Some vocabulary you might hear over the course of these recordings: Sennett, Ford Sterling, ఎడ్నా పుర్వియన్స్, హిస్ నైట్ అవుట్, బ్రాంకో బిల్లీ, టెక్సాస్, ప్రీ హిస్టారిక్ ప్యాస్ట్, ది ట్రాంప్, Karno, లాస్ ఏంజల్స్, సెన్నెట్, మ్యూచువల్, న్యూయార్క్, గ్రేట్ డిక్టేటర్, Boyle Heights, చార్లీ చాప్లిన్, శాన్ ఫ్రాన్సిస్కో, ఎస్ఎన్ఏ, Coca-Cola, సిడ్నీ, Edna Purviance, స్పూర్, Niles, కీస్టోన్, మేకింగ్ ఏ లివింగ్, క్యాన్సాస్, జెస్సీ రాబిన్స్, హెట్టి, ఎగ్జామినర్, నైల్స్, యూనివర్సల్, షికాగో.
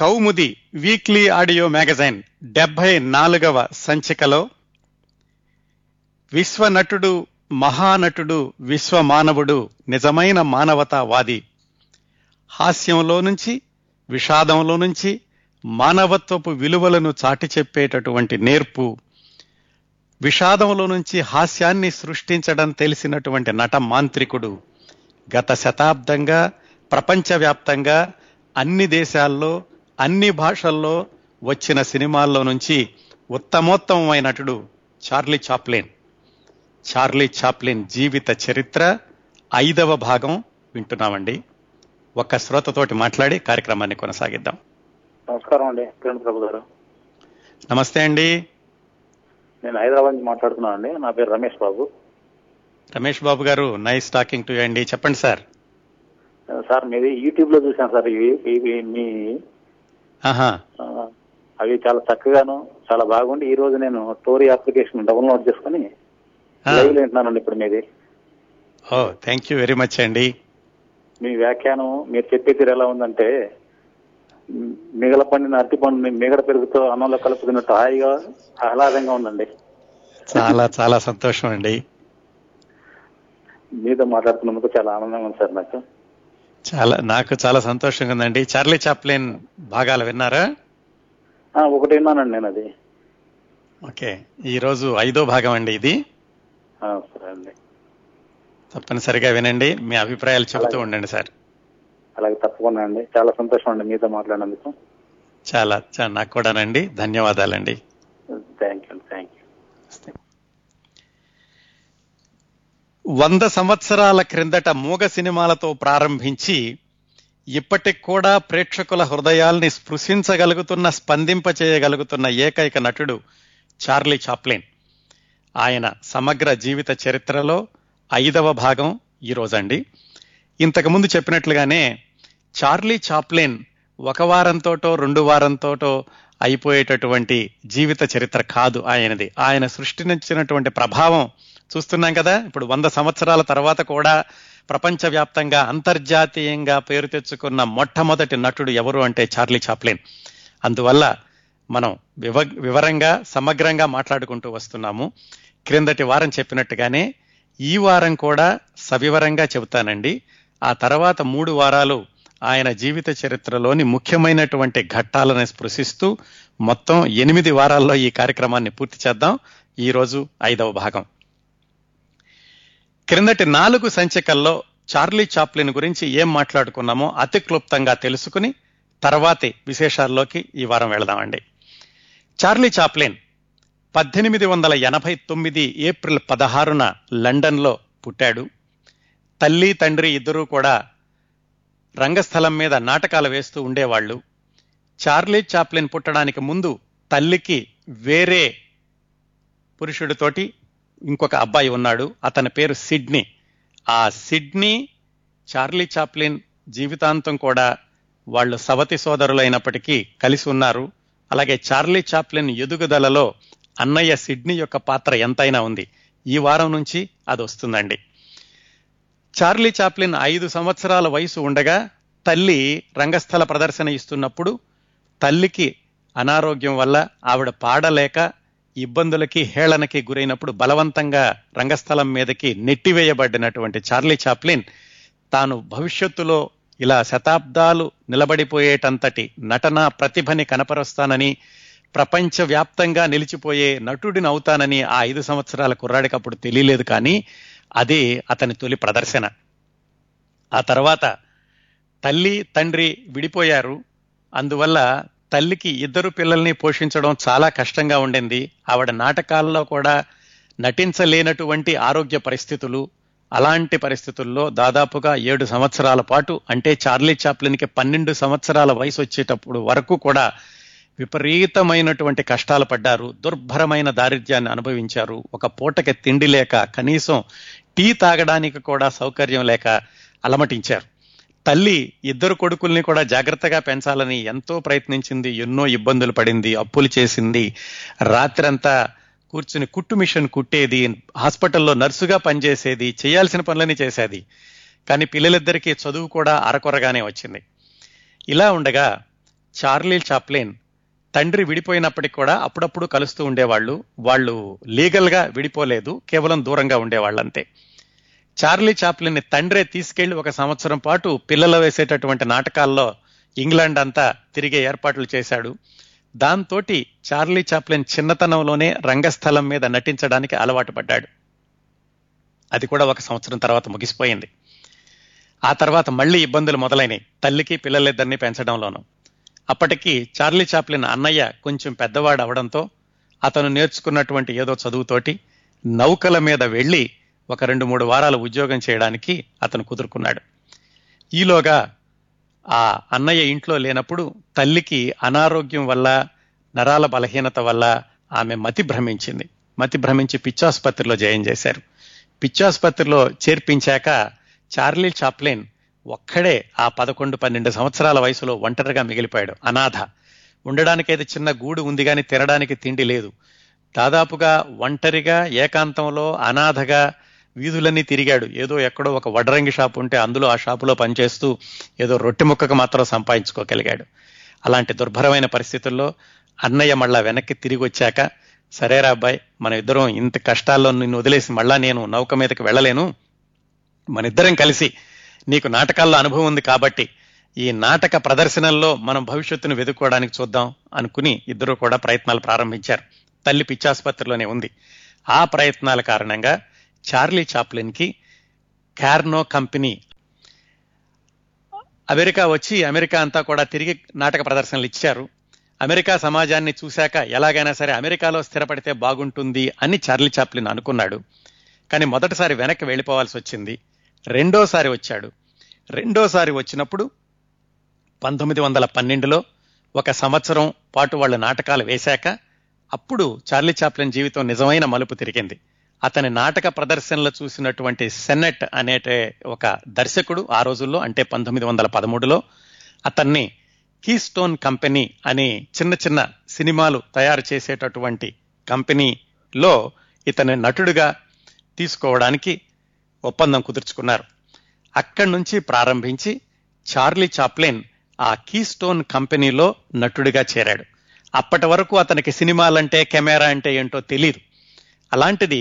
కౌముది weekly audio magazine 74వ సంచికలో విశ్వనటుడు, మహానటుడు, విశ్వమానవుడు, నిజమైన మానవతావాది, హాస్యంలో నుంచి, విషాదంలో నుంచి మానవత్వపు విలువలను చాటి చెప్పేటటువంటి నేర్పు, విషాదంలో నుంచి హాస్యాన్ని సృష్టించడం తెలిసినటువంటి నట మాంత్రికుడు, గత శతాబ్దంగా ప్రపంచవ్యాప్తంగా అన్ని దేశాల్లో అన్ని భాషల్లో వచ్చిన సినిమాల్లో నుంచి ఉత్తమోత్తమైనటుడు చార్లీ చాప్లిన్. చార్లీ చాప్లిన్ జీవిత చరిత్ర 5వ భాగం వింటున్నామండి. ఒక్క శ్రోతతోటి మాట్లాడి కార్యక్రమాన్ని కొనసాగిద్దాం. నమస్కారం అండి కిరణ్ ప్రభు గారు. నమస్తే అండి, నేను హైదరాబాద్ నుంచి మాట్లాడుతున్నాను అండి. నా పేరు రమేష్ బాబు. రమేష్ బాబు గారు, నైస్ టాకింగ్ టు యూ అండి. చెప్పండి సార్. సార్ మీది యూట్యూబ్ లో చూసాను సార్, ఇవి మీ అవి చాలా చక్కగాను చాలా బాగుండి, ఈ రోజు నేను టోరీ అప్లికేషన్ డౌన్లోడ్ చేసుకుని లైవ్ వింటున్నానండి ఇప్పుడు మీది. Oh thank you very much అండి. మీ వ్యాఖ్యానం, మీరు చెప్పే తీరు ఎలా ఉందంటే మిగల పండిన అరటి పండుని మిగడ పెరుగుతో అన్నంలో కలుపుతున్నట్టు హాయిగా ఆహ్లాదంగా ఉందండి. చాలా చాలా సంతోషం అండి. మీతో మాట్లాడుతున్నందుకు చాలా ఆనందంగా ఉంది సార్. నాకు చాలా సంతోషంగా ఉందండి. చార్లీ చాప్లిన్ భాగాలు విన్నారా? ఒకటి విన్నానండి నేను. అది ఓకే, ఈరోజు 5వ భాగం అండి ఇది. సరే అండి, తప్పనిసరిగా వినండి, మీ అభిప్రాయాలు చెబుతూ ఉండండి సార్. అలాగే తప్పకుండా అండి. చాలా సంతోషం అండి మీతో మాట్లాడినందుకు. చాలా నాకు కూడానండి. ధన్యవాదాలండి. Thank you. 100 సంవత్సరాల క్రిందట మూగ సినిమాలతో ప్రారంభించి ఇప్పటికి కూడా ప్రేక్షకుల హృదయాల్ని స్పృశించగలుగుతున్న, స్పందింపచేయగలుగుతున్న ఏకైక నటుడు చార్లీ చాప్లిన్. ఆయన సమగ్ర జీవిత చరిత్రలో 5వ భాగం ఈరోజండి. ఇంతకుముందు చెప్పినట్లుగానే చార్లీ చాప్లిన్ ఒక వారంతోటో 2 వారంతోటో అయిపోయేటటువంటి జీవిత చరిత్ర కాదు ఆయనది. ఆయన సృష్టించినటువంటి ప్రభావం చూస్తున్నాం కదా. ఇప్పుడు 100 సంవత్సరాల తర్వాత కూడా ప్రపంచవ్యాప్తంగా అంతర్జాతీయంగా పేరు తెచ్చుకున్న మొట్టమొదటి నటుడు ఎవరు అంటే చార్లీ చాప్లిన్. అందువల్ల మనం వివరంగా సమగ్రంగా మాట్లాడుకుంటూ వస్తున్నాము. క్రిందటి వారం చెప్పినట్టుగానే ఈ వారం కూడా సవివరంగా చెబుతానండి. ఆ తర్వాత 3 వారాలు ఆయన జీవిత చరిత్రలోని ముఖ్యమైనటువంటి ఘట్టాలను స్పృశిస్తూ మొత్తం 8 వారాల్లో ఈ కార్యక్రమాన్ని పూర్తి చేద్దాం. ఈరోజు 5వ భాగం. క్రిందటి 4 సంచికల్లో చార్లీ చాప్లిన్ గురించి ఏం మాట్లాడుకున్నామో అతి క్లుప్తంగా తెలుసుకుని తర్వాతి విశేషాల్లోకి ఈ వారం వెళదామండి. చార్లీ చాప్లిన్ 1889 ఏప్రిల్ 16న లండన్లో పుట్టాడు. తల్లి తండ్రి ఇద్దరూ కూడా రంగస్థలం మీద నాటకాలు వేస్తూ ఉండేవాళ్ళు. చార్లీ చాప్లిన్ పుట్టడానికి ముందు తల్లికి వేరే పురుషుడితోటి ఇంకొక అబ్బాయి ఉన్నాడు, అతని పేరు సిడ్నీ. ఆ సిడ్నీ చార్లీ చాప్లిన్ జీవితాంతం కూడా వాళ్ళు సవతి సోదరులైనప్పటికీ కలిసి ఉన్నారు. అలాగే చార్లీ చాప్లిన్ ఎదుగుదలలో అన్నయ్య సిడ్నీ యొక్క పాత్ర ఎంతైనా ఉంది. ఈ వారం నుంచి అది వస్తుందండి. చార్లీ చాప్లిన్ 5 సంవత్సరాల వయసు ఉండగా తల్లి రంగస్థల ప్రదర్శన ఇస్తున్నప్పుడు తల్లికి అనారోగ్యం వల్ల ఆవిడ పాడలేక ఇబ్బందులకి హేళనకి గురైనప్పుడు బలవంతంగా రంగస్థలం మీదకి నెట్టివేయబడినటువంటి చార్లీ చాప్లిన్ తాను భవిష్యత్తులో ఇలా శతాబ్దాలు నిలబడిపోయేటంతటి నటనా ప్రతిభని కనపరుస్తానని, ప్రపంచవ్యాప్తంగా నిలిచిపోయే నటుడిని అవుతానని ఆ 5 సంవత్సరాల కుర్రాడికి అప్పుడు తెలియలేదు. కానీ అది అతని తొలి ప్రదర్శన. ఆ తర్వాత తల్లి తండ్రి విడిపోయారు. అందువల్ల తల్లికి 2 పిల్లల్ని పోషించడం చాలా కష్టంగా ఉండింది. ఆవిడ నాటకాల్లో కూడా నటించలేనటువంటి ఆరోగ్య పరిస్థితులు. అలాంటి పరిస్థితుల్లో దాదాపుగా 7 సంవత్సరాల పాటు, అంటే చార్లీ చాప్లిన్కి 12 సంవత్సరాల వయసు వచ్చేటప్పుడు వరకు కూడా విపరీతమైనటువంటి కష్టాలు పడ్డారు. దుర్భరమైన దారిద్ర్యాన్ని అనుభవించారు. ఒక పూటకి తిండి లేక, కనీసం టీ తాగడానికి కూడా సౌకర్యం లేక అలమటించారు. తల్లి 2 కొడుకుల్ని కూడా జాగ్రత్తగా పెంచాలని ఎంతో ప్రయత్నించింది. ఎన్నో ఇబ్బందులు పడింది, అప్పులు చేసింది, రాత్రంతా కూర్చుని కుట్టు మిషన్ కుట్టేది, హాస్పిటల్లో నర్సుగా పనిచేసేది, చేయాల్సిన పనులని చేసేది. కానీ పిల్లలిద్దరికీ చదువు కూడా అరకొరగానే వచ్చింది. ఇలా ఉండగా చార్లీ చాప్లిన్ తండ్రి విడిపోయినప్పటికి కూడా అప్పుడప్పుడు కలుస్తూ ఉండేవాళ్ళు. వాళ్ళు లీగల్గా విడిపోలేదు, కేవలం దూరంగా ఉండేవాళ్ళంతే. చార్లీ చాప్లిన్ని తండ్రే తీసుకెళ్లి 1 సంవత్సరం పాటు పిల్లలు వేసేటటువంటి నాటకాల్లో ఇంగ్లాండ్ అంతా తిరిగే ఏర్పాట్లు చేశాడు. దాంతో చార్లీ చాప్లిన్ చిన్నతనంలోనే రంగస్థలం మీద నటించడానికి అలవాటు పడ్డాడు. అది కూడా 1 సంవత్సరం తర్వాత ముగిసిపోయింది. ఆ తర్వాత మళ్ళీ ఇబ్బందులు మొదలైనవి తల్లికి పిల్లలిద్దరిని పెంచడంలోనూ. అప్పటికి చార్లీ చాప్లిన్ అన్నయ్య కొంచెం పెద్దవాడు అవడంతో అతను నేర్చుకున్నటువంటి ఏదో చదువుతోటి నౌకల మీద వెళ్ళి 1-3 వారాలు ఉద్యోగం చేయడానికి అతను కుదురుకున్నాడు. ఈలోగా ఆ అన్నయ్య ఇంట్లో లేనప్పుడు తల్లికి అనారోగ్యం వల్ల, నరాల బలహీనత వల్ల ఆమె మతి భ్రమించి పిచ్చాసుపత్రిలో జాయిన్ చేశారు. పిచ్చాసుపత్రిలో చేర్పించాక చార్లీ చాప్లిన్ ఒక్కడే ఆ 11-12 సంవత్సరాల వయసులో ఒంటరిగా మిగిలిపోయాడు, అనాథ. ఉండడానికైతే చిన్న గూడు ఉంది కానీ తినడానికి తిండి లేదు. దాదాపుగా ఒంటరిగా ఏకాంతంలో అనాథగా వీధులన్నీ తిరిగాడు. ఏదో ఎక్కడో ఒక వడ్రంగి షాపు ఉంటే అందులో ఆ షాపులో పనిచేస్తూ ఏదో రొట్టె ముక్కకు మాత్రం సంపాదించుకోగలిగాడు. అలాంటి దుర్భరమైన పరిస్థితుల్లో అన్నయ్య మళ్ళా వెనక్కి తిరిగి వచ్చాక, సరేరా అబ్బాయి, మన ఇద్దరం ఇంత కష్టాల్లో నిన్ను వదిలేసి మళ్ళా నేను నౌక మీదకి వెళ్ళలేను, మనిద్దరం కలిసి, నీకు నాటకాల్లో అనుభవం ఉంది కాబట్టి ఈ నాటక ప్రదర్శనల్లో మనం భవిష్యత్తును వెతుక్కోవడానికి చూద్దాం అనుకుని ఇద్దరు కూడా ప్రయత్నాలు ప్రారంభించారు. తల్లి పిచ్చాసుపత్రిలోనే ఉంది. ఆ ప్రయత్నాల కారణంగా చార్లీ చాప్లిన్కి కార్నో కంపెనీ అమెరికా వచ్చి అమెరికా అంతా కూడా తిరిగి నాటక ప్రదర్శనలు ఇచ్చారు. అమెరికా సమాజాన్ని చూశాక ఎలాగైనా సరే అమెరికాలో స్థిరపడితే బాగుంటుంది అని చార్లీ చాప్లిన్ అనుకున్నాడు. కానీ మొదటిసారి వెనక్కి వెళ్ళిపోవాల్సి వచ్చింది. రెండోసారి వచ్చాడు. రెండోసారి వచ్చినప్పుడు 1912లో 1 సంవత్సరం పాటు వాళ్ళ నాటకాలు వేశాక అప్పుడు చార్లీ చాప్లిన్ జీవితం నిజమైన మలుపు తిరిగింది. అతని నాటక ప్రదర్శనలు చూసినటువంటి సెన్నెట్ అనే ఒక దర్శకుడు ఆ రోజుల్లో, అంటే 1913లో అతన్ని కీస్టోన్ కంపెనీ అనే చిన్న చిన్న సినిమాలు తయారు చేసేటటువంటి కంపెనీలో ఇతని నటుడుగా తీసుకోవడానికి ఒప్పందం కుదుర్చుకున్నారు. అక్కడి నుంచి ప్రారంభించి చార్లీ చాప్లిన్ ఆ కీస్టోన్ కంపెనీలో నటుడిగా చేరాడు. అప్పటి వరకు అతనికి సినిమాలంటే, కెమెరా అంటే ఏంటో తెలియదు. అలాంటిది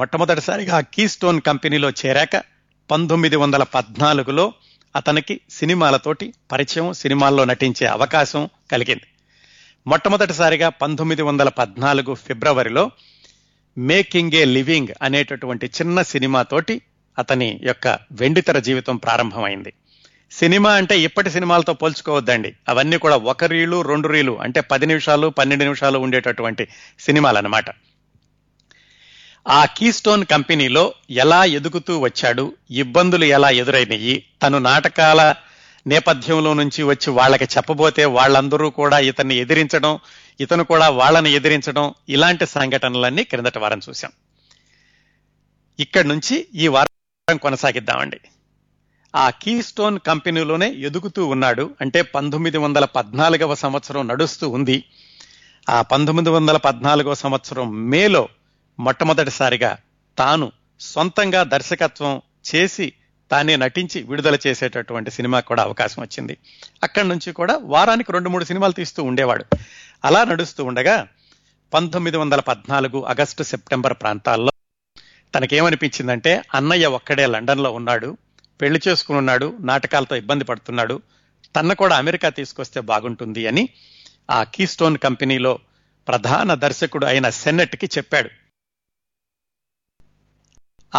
మొట్టమొదటిసారిగా ఆ కీస్టోన్ కంపెనీలో చేరాక 1914లో అతనికి సినిమాలతోటి పరిచయం, సినిమాల్లో నటించే అవకాశం కలిగింది. మొట్టమొదటిసారిగా 1914 ఫిబ్రవరిలో మేకింగ్ ఏ లివింగ్ అనేటటువంటి చిన్న సినిమాతోటి అతని యొక్క వెండితెర జీవితం ప్రారంభమైంది. సినిమా అంటే ఇప్పటి సినిమాలతో పోల్చుకోవద్దండి, అవన్నీ కూడా 1 రీలు 2 రీలు, అంటే 10 నిమిషాలు 12 నిమిషాలు ఉండేటటువంటి సినిమాలన్నమాట. ఆ కీస్టోన్ కంపెనీలో ఎలా ఎదుగుతూ వచ్చాడు, ఇబ్బందులు ఎలా ఎదురైనయి, తను నాటకాల నేపథ్యంలో నుంచి వచ్చి వాళ్ళకి చెప్పబోతే వాళ్ళందరూ కూడా ఇతన్ని ఎదిరించడం, ఇతను కూడా వాళ్ళని ఎదిరించడం, ఇలాంటి సంఘటనలన్నీ క్రిందటి వారం చూశాం. ఇక్కడి నుంచి ఈ వారం కొనసాగిద్దామండి. ఆ కీస్టోన్ కంపెనీలోనే ఎదుగుతూ ఉన్నాడు. అంటే 1914వ సంవత్సరం నడుస్తూ ఉంది. ఆ 1914వ సంవత్సరం మేలో మొట్టమొదటిసారిగా తాను సొంతంగా దర్శకత్వం చేసి తానే నటించి విడుదల చేసేటటువంటి సినిమా కూడా అవకాశం వచ్చింది. అక్కడి నుంచి కూడా వారానికి 2-3 సినిమాలు తీస్తూ ఉండేవాడు. అలా నడుస్తూ ఉండగా 1914 ఆగస్టు సెప్టెంబర్ ప్రాంతాల్లో తనకేమనిపించిందంటే, అన్నయ్య ఒక్కడే లండన్లో ఉన్నాడు, పెళ్లి చేసుకుని ఉన్నాడు, నాటకాలతో ఇబ్బంది పడుతున్నాడు, తన కూడా అమెరికా తీసుకొస్తే బాగుంటుంది అని ఆ కీస్టోన్ కంపెనీలో ప్రధాన దర్శకుడు అయిన సెన్నెట్కి చెప్పాడు.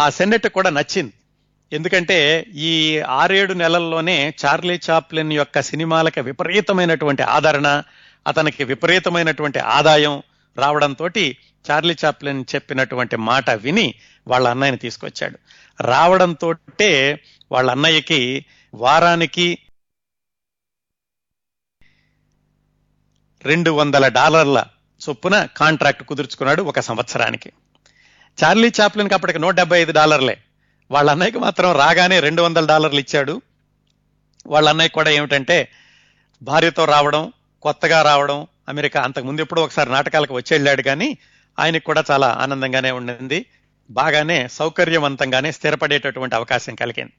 ఆ సెన్నెట్ కూడా నచ్చింది. ఎందుకంటే ఈ 6-7 నెలల్లోనే చార్లీ చాప్లిన్ యొక్క సినిమాలకు విపరీతమైనటువంటి ఆదరణ, అతనికి విపరీతమైనటువంటి ఆదాయం రావడంతో చార్లీ చాప్లిన్ చెప్పినటువంటి మాట విని వాళ్ళ అన్నయ్యని తీసుకొచ్చాడు. రావడంతో వాళ్ళ అన్నయ్యకి వారానికి $200 చొప్పున కాంట్రాక్ట్ కుదుర్చుకున్నాడు 1 సంవత్సరానికి. చార్లీ చాప్లిన్కి అప్పటికి $175. వాళ్ళ అన్నయ్యకి మాత్రం రాగానే $200 ఇచ్చాడు. వాళ్ళ అన్నయ్య కూడా ఏమిటంటే, భార్యతో రావడం, కొత్తగా రావడం, అమెరికా అంతకుముందు ఎప్పుడో ఒకసారి నాటకాలకు వచ్చి వెళ్ళాడు కానీ ఆయనకు కూడా చాలా ఆనందంగానే ఉండింది, బాగానే సౌకర్యవంతంగానే స్థిరపడేటటువంటి అవకాశం కలిగింది.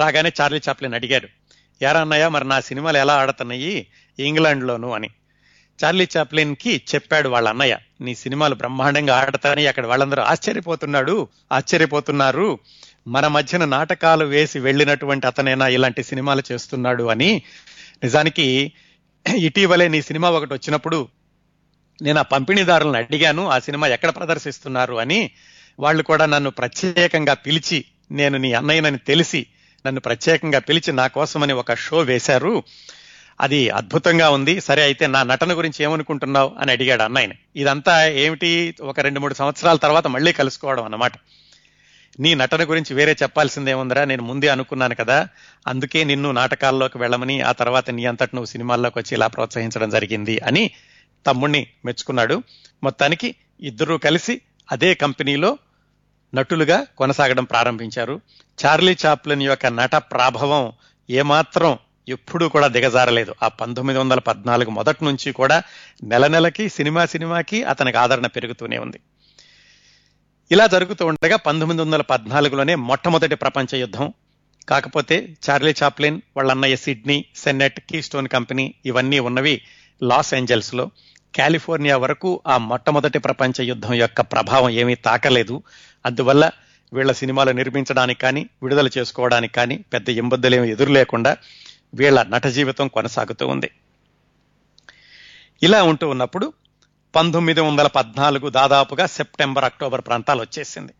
రాగానే చార్లీ చాప్లిన్ అడిగాడు, యారన్నయ్య మరి నా సినిమాలు ఎలా ఆడుతున్నాయి ఇంగ్లాండ్లోను అని. చార్లీ చాప్లిన్కి చెప్పాడు వాళ్ళ అన్నయ్య, నీ సినిమాలు బ్రహ్మాండంగా ఆడతానని అక్కడ వాళ్ళందరూ ఆశ్చర్యపోతున్నారు. మన మధ్యన నాటకాలు వేసి వెళ్ళినటువంటి అతనైనా ఇలాంటి సినిమాలు చేస్తున్నాడు అని. నిజానికి ఇటీవలే నీ సినిమా ఒకటి వచ్చినప్పుడు నేను ఆ పంపిణీదారులను అడిగాను ఆ సినిమా ఎక్కడ ప్రదర్శిస్తున్నారు అని. వాళ్ళు కూడా నన్ను ప్రత్యేకంగా పిలిచి, నేను నీ అన్నయ్యనని తెలిసి నన్ను ప్రత్యేకంగా పిలిచి నా కోసమని ఒక షో వేశారు, అది అద్భుతంగా ఉంది, సరే అయితే నా నటన గురించి ఏమనుకుంటున్నావు అని అడిగాడు అన్నయ్యని. ఇదంతా ఏమిటి, ఒక 2-3 సంవత్సరాల తర్వాత మళ్ళీ కలుసుకోవడం అన్నమాట. నీ నటన గురించి వేరే చెప్పాల్సిందేముందిరా, నేను ముందే అనుకున్నాను కదా, అందుకే నిన్ను నాటకాల్లోకి వెళ్ళమని ఆ తర్వాత నీ అంతటి నువ్వు సినిమాల్లోకి వచ్చి ఇలా ప్రోత్సహించడం జరిగింది అని తమ్ముణ్ణి మెచ్చుకున్నాడు. మొత్తానికి ఇద్దరూ కలిసి అదే కంపెనీలో నటులుగా కొనసాగడం ప్రారంభించారు. చార్లీ చాప్లిన్ యొక్క నట ప్రాభవం ఏమాత్రం ఎప్పుడూ కూడా దిగజారలేదు. ఆ 1914 మొదటి నుంచి కూడా నెలకి సినిమాకి అతనికి ఆదరణ పెరుగుతూనే ఉంది. ఇలా జరుగుతూ ఉండగా 1914లోనే మొట్టమొదటి ప్రపంచ యుద్ధం. కాకపోతే చార్లీ చాప్లిన్ వాళ్ళ అన్నయ్య సిడ్నీ, సెన్నెట్, కీస్టోన్ కంపెనీ ఇవన్నీ ఉన్నవి లాస్ ఏంజల్స్లో. కాలిఫోర్నియా వరకు ఆ మొట్టమొదటి ప్రపంచ యుద్ధం యొక్క ప్రభావం ఏమీ తాకలేదు. అందువల్ల వీళ్ళ సినిమాలు నిర్మించడానికి కానీ విడుదల చేసుకోవడానికి కానీ పెద్ద ఇబ్బందులేమీ ఎదురు లేకుండా వీళ్ళ నట జీవితం కొనసాగుతూ ఉంది. ఇలా ఉంటూ ఉన్నప్పుడు 1914 దాదాపుగా సెప్టెంబర్ అక్టోబర్ ప్రాంతాలు వచ్చేసింది.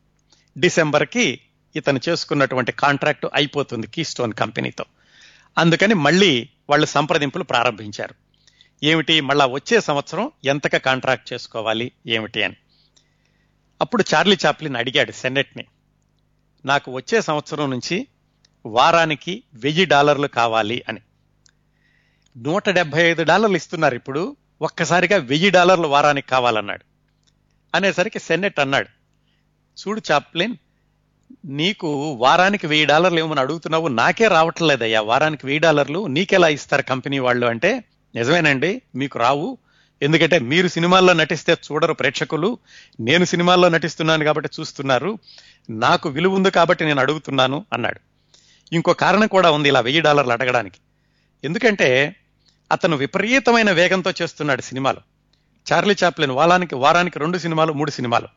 డిసెంబర్కి ఇతను చేసుకున్నటువంటి కాంట్రాక్ట్ అయిపోతుంది కీస్టోన్ కంపెనీతో. అందుకని మళ్ళీ వాళ్ళు సంప్రదింపులు ప్రారంభించారు. ఏమిటి, మళ్ళా వచ్చే సంవత్సరం ఎంతగా కాంట్రాక్ట్ చేసుకోవాలి ఏమిటి అని. అప్పుడు చార్లీ చాప్లిన్ అడిగాడు సెన్నెట్ని, నాకు వచ్చే సంవత్సరం నుంచి వారానికి $1000 కావాలి అని. $175 ఇస్తున్నారు, ఇప్పుడు ఒక్కసారిగా $1000 వారానికి కావాలన్నాడు. అనేసరికి సెన్నెట్ అన్నాడు, చూడు చాప్లిన్, నీకు వారానికి $1000 ఏమని అడుగుతున్నావు, నాకే రావట్లేదయ్యా, వారానికి $1000 నీకెలా ఇస్తారు కంపెనీ వాళ్ళు అంటే, నిజమేనండి మీకు రావు, ఎందుకంటే మీరు సినిమాల్లో నటిస్తే చూడరు ప్రేక్షకులు, నేను సినిమాల్లో నటిస్తున్నాను కాబట్టి చూస్తున్నారు, నాకు విలువ ఉంది కాబట్టి నేను అడుగుతున్నాను అన్నాడు. ఇంకో కారణం కూడా ఉంది ఇలా $1000 అడగడానికి, ఎందుకంటే అతను విపరీతమైన వేగంతో చేస్తున్నాడు సినిమాలు. చార్లీ చాప్లిన్ వారానికి 2 సినిమాలు 3 సినిమాలు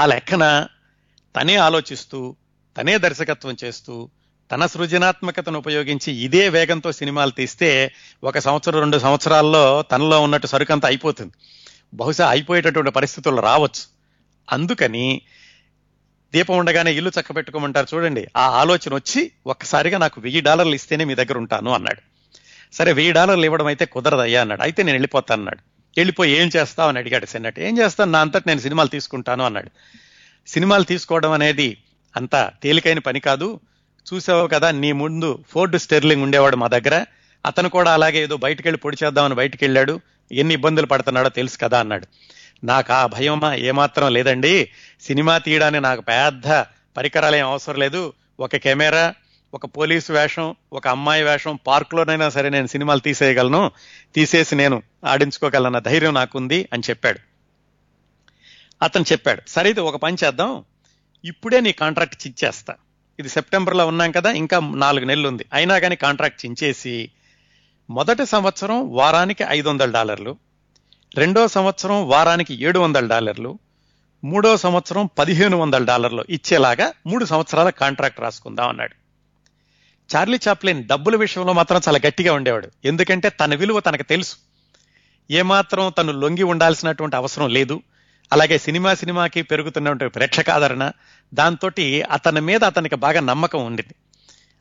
ఆ లెక్కన తనే ఆలోచిస్తూ తనే దర్శకత్వం చేస్తూ తన సృజనాత్మకతను ఉపయోగించి ఇదే వేగంతో సినిమాలు తీస్తే 1 సంవత్సరం 2 సంవత్సరాల్లో తనలో ఉన్నట్టు సరుకంతా అయిపోతుంది, బహుశా అయిపోయేటటువంటి పరిస్థితులు రావచ్చు. అందుకని దీపం ఉండగానే ఇల్లు చక్కబెట్టుకోమంటారు చూడండి, ఆ ఆలోచన వచ్చి ఒక్కసారిగా నాకు $1000 ఇస్తేనే మీ దగ్గర ఉంటాను అన్నాడు. సరే $1000 ఇవ్వడం అయితే కుదరదయ్యా అన్నాడు. అయితే నేను వెళ్ళిపోతాను అన్నాడు. వెళ్ళిపోయి ఏం చేస్తావు అని అడిగాడు సెన్నెట్. ఏం చేస్తాను, నా అంతటి నేను సినిమాలు తీసుకుంటాను అన్నాడు. సినిమాలు తీసుకోవడం అనేది అంత తేలికైన పని కాదు, చూసావు కదా నీ ముందు ఫోర్డ్ స్టెర్లింగ్ ఉండేవాడు మా దగ్గర, అతను కూడా అలాగే ఏదో బయటికి వెళ్ళి పొడి చేద్దామని బయటికి వెళ్ళాడు, ఎన్ని ఇబ్బందులు పడుతున్నాడో తెలుసు కదా అన్నాడు. నాకు ఆ భయం ఏమాత్రం లేదండి, సినిమా తీయడానికి నాకు పెద్ద పరికరాలు ఏం అవసరం లేదు, ఒక కెమెరా, ఒక పోలీసు వేషం, ఒక అమ్మాయి వేషం, పార్కులోనైనా సరే నేను సినిమాలు తీసేయగలను, తీసేసి నేను ఆడించుకోగలన్న ధైర్యం నాకుంది అని చెప్పాడు. అతను చెప్పాడు, సరే ఇది ఒక పని చేద్దాం, ఇప్పుడే నీ కాంట్రాక్ట్ చించేస్తా, ఇది సెప్టెంబర్లో ఉన్నాం కదా ఇంకా 4 నెలలు ఉంది, అయినా కానీ కాంట్రాక్ట్ చించేసి మొదటి సంవత్సరం వారానికి $500, రెండో సంవత్సరం వారానికి $700, మూడో సంవత్సరం $1500 ఇచ్చేలాగా 3 సంవత్సరాల కాంట్రాక్ట్ రాసుకుందాం అన్నాడు. చార్లీ చాప్లిన్ డబ్బుల విషయంలో మాత్రం చాలా గట్టిగా ఉండేవాడు, ఎందుకంటే తన విలువ తనకు తెలుసు, ఏమాత్రం తను లొంగి ఉండాల్సినటువంటి అవసరం లేదు. అలాగే సినిమాకి పెరుగుతున్నటువంటి ప్రేక్షక ఆదరణ, దాంతో అతని మీద అతనికి బాగా నమ్మకం ఉండింది.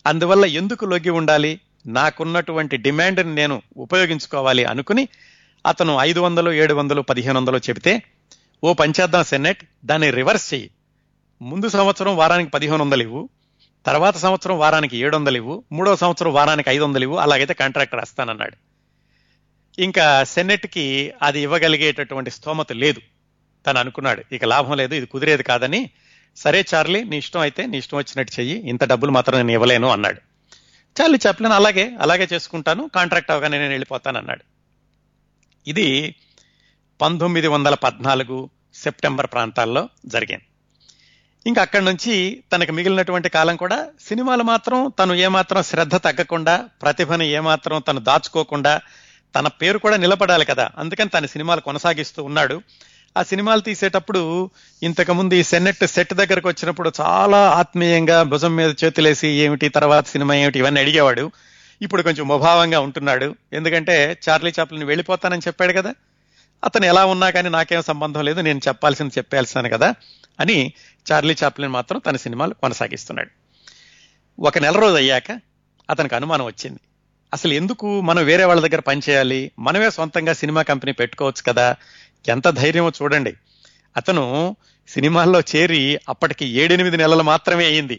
అందువల్ల ఎందుకు లొంగి ఉండాలి, నాకున్నటువంటి డిమాండ్ని నేను ఉపయోగించుకోవాలి అనుకుని అతను $500, $700, $1500 చెబితే, ఓ పంచేద్దాం సెన్నెట్, దాన్ని రివర్స్ చెయ్యి, ముందు సంవత్సరం వారానికి $1500 ఇవ్వు, తర్వాత సంవత్సరం వారానికి $700 ఇవ్వు, మూడో సంవత్సరం వారానికి $500 ఇవ్వు, అలాగైతే కాంట్రాక్ట్ రాస్తానన్నాడు. ఇంకా సెన్నెట్కి అది ఇవ్వగలిగేటటువంటి స్తోమత లేదు, తను అనుకున్నాడు ఇక లాభం లేదు, ఇది కుదిరేది కాదని. సరే చార్లీ నీ ఇష్టం, అయితే నీ ఇష్టం వచ్చినట్టు చెయ్యి, ఇంత డబ్బులు మాత్రం నేను ఇవ్వలేను అన్నాడు. చార్లీ చాప్లిన్ అలాగే చేసుకుంటాను, కాంట్రాక్ట్ అవగానే నేను వెళ్ళిపోతాను అన్నాడు. ఇది 1914 సెప్టెంబర్ ప్రాంతాల్లో జరిగింది. ఇంకా అక్కడి నుంచి తనకు మిగిలినటువంటి కాలం కూడా సినిమాలు మాత్రం తను ఏమాత్రం శ్రద్ధ తగ్గకుండా, ప్రతిభను ఏమాత్రం తను దాచుకోకుండా, తన పేరు కూడా నిలబడాలి కదా, అందుకని తన సినిమాలు కొనసాగిస్తూ ఉన్నాడు. ఆ సినిమాలు తీసేటప్పుడు ఇంతకుముందు ఈ సెన్నెట్ సెట్ దగ్గరకు వచ్చినప్పుడు చాలా ఆత్మీయంగా భుజం మీద చేతులేసి ఏమిటి తర్వాత సినిమా ఏమిటి ఇవన్నీ అడిగేవాడు. ఇప్పుడు కొంచెం ముభావంగా ఉంటున్నాడు, ఎందుకంటే చార్లీ చాప్లిన్ వెళ్ళిపోతానని చెప్పాడు కదా, అతను ఎలా ఉన్నా కానీ నాకేం సంబంధం లేదు, నేను చెప్పాల్సింది చెప్పాల్సాను కదా అని చార్లీ చాప్లిన్ మాత్రం తన సినిమాలు కొనసాగిస్తున్నాడు. ఒక నెల రోజు అయ్యాక అతనికి అనుమానం వచ్చింది, అసలు ఎందుకు మనం వేరే వాళ్ళ దగ్గర పనిచేయాలి, మనమే సొంతంగా సినిమా కంపెనీ పెట్టుకోవచ్చు కదా, ఎంత ధైర్యమో చూడండి. అతను సినిమాల్లో చేరి అప్పటికి 7-8 నెలలు మాత్రమే అయ్యింది.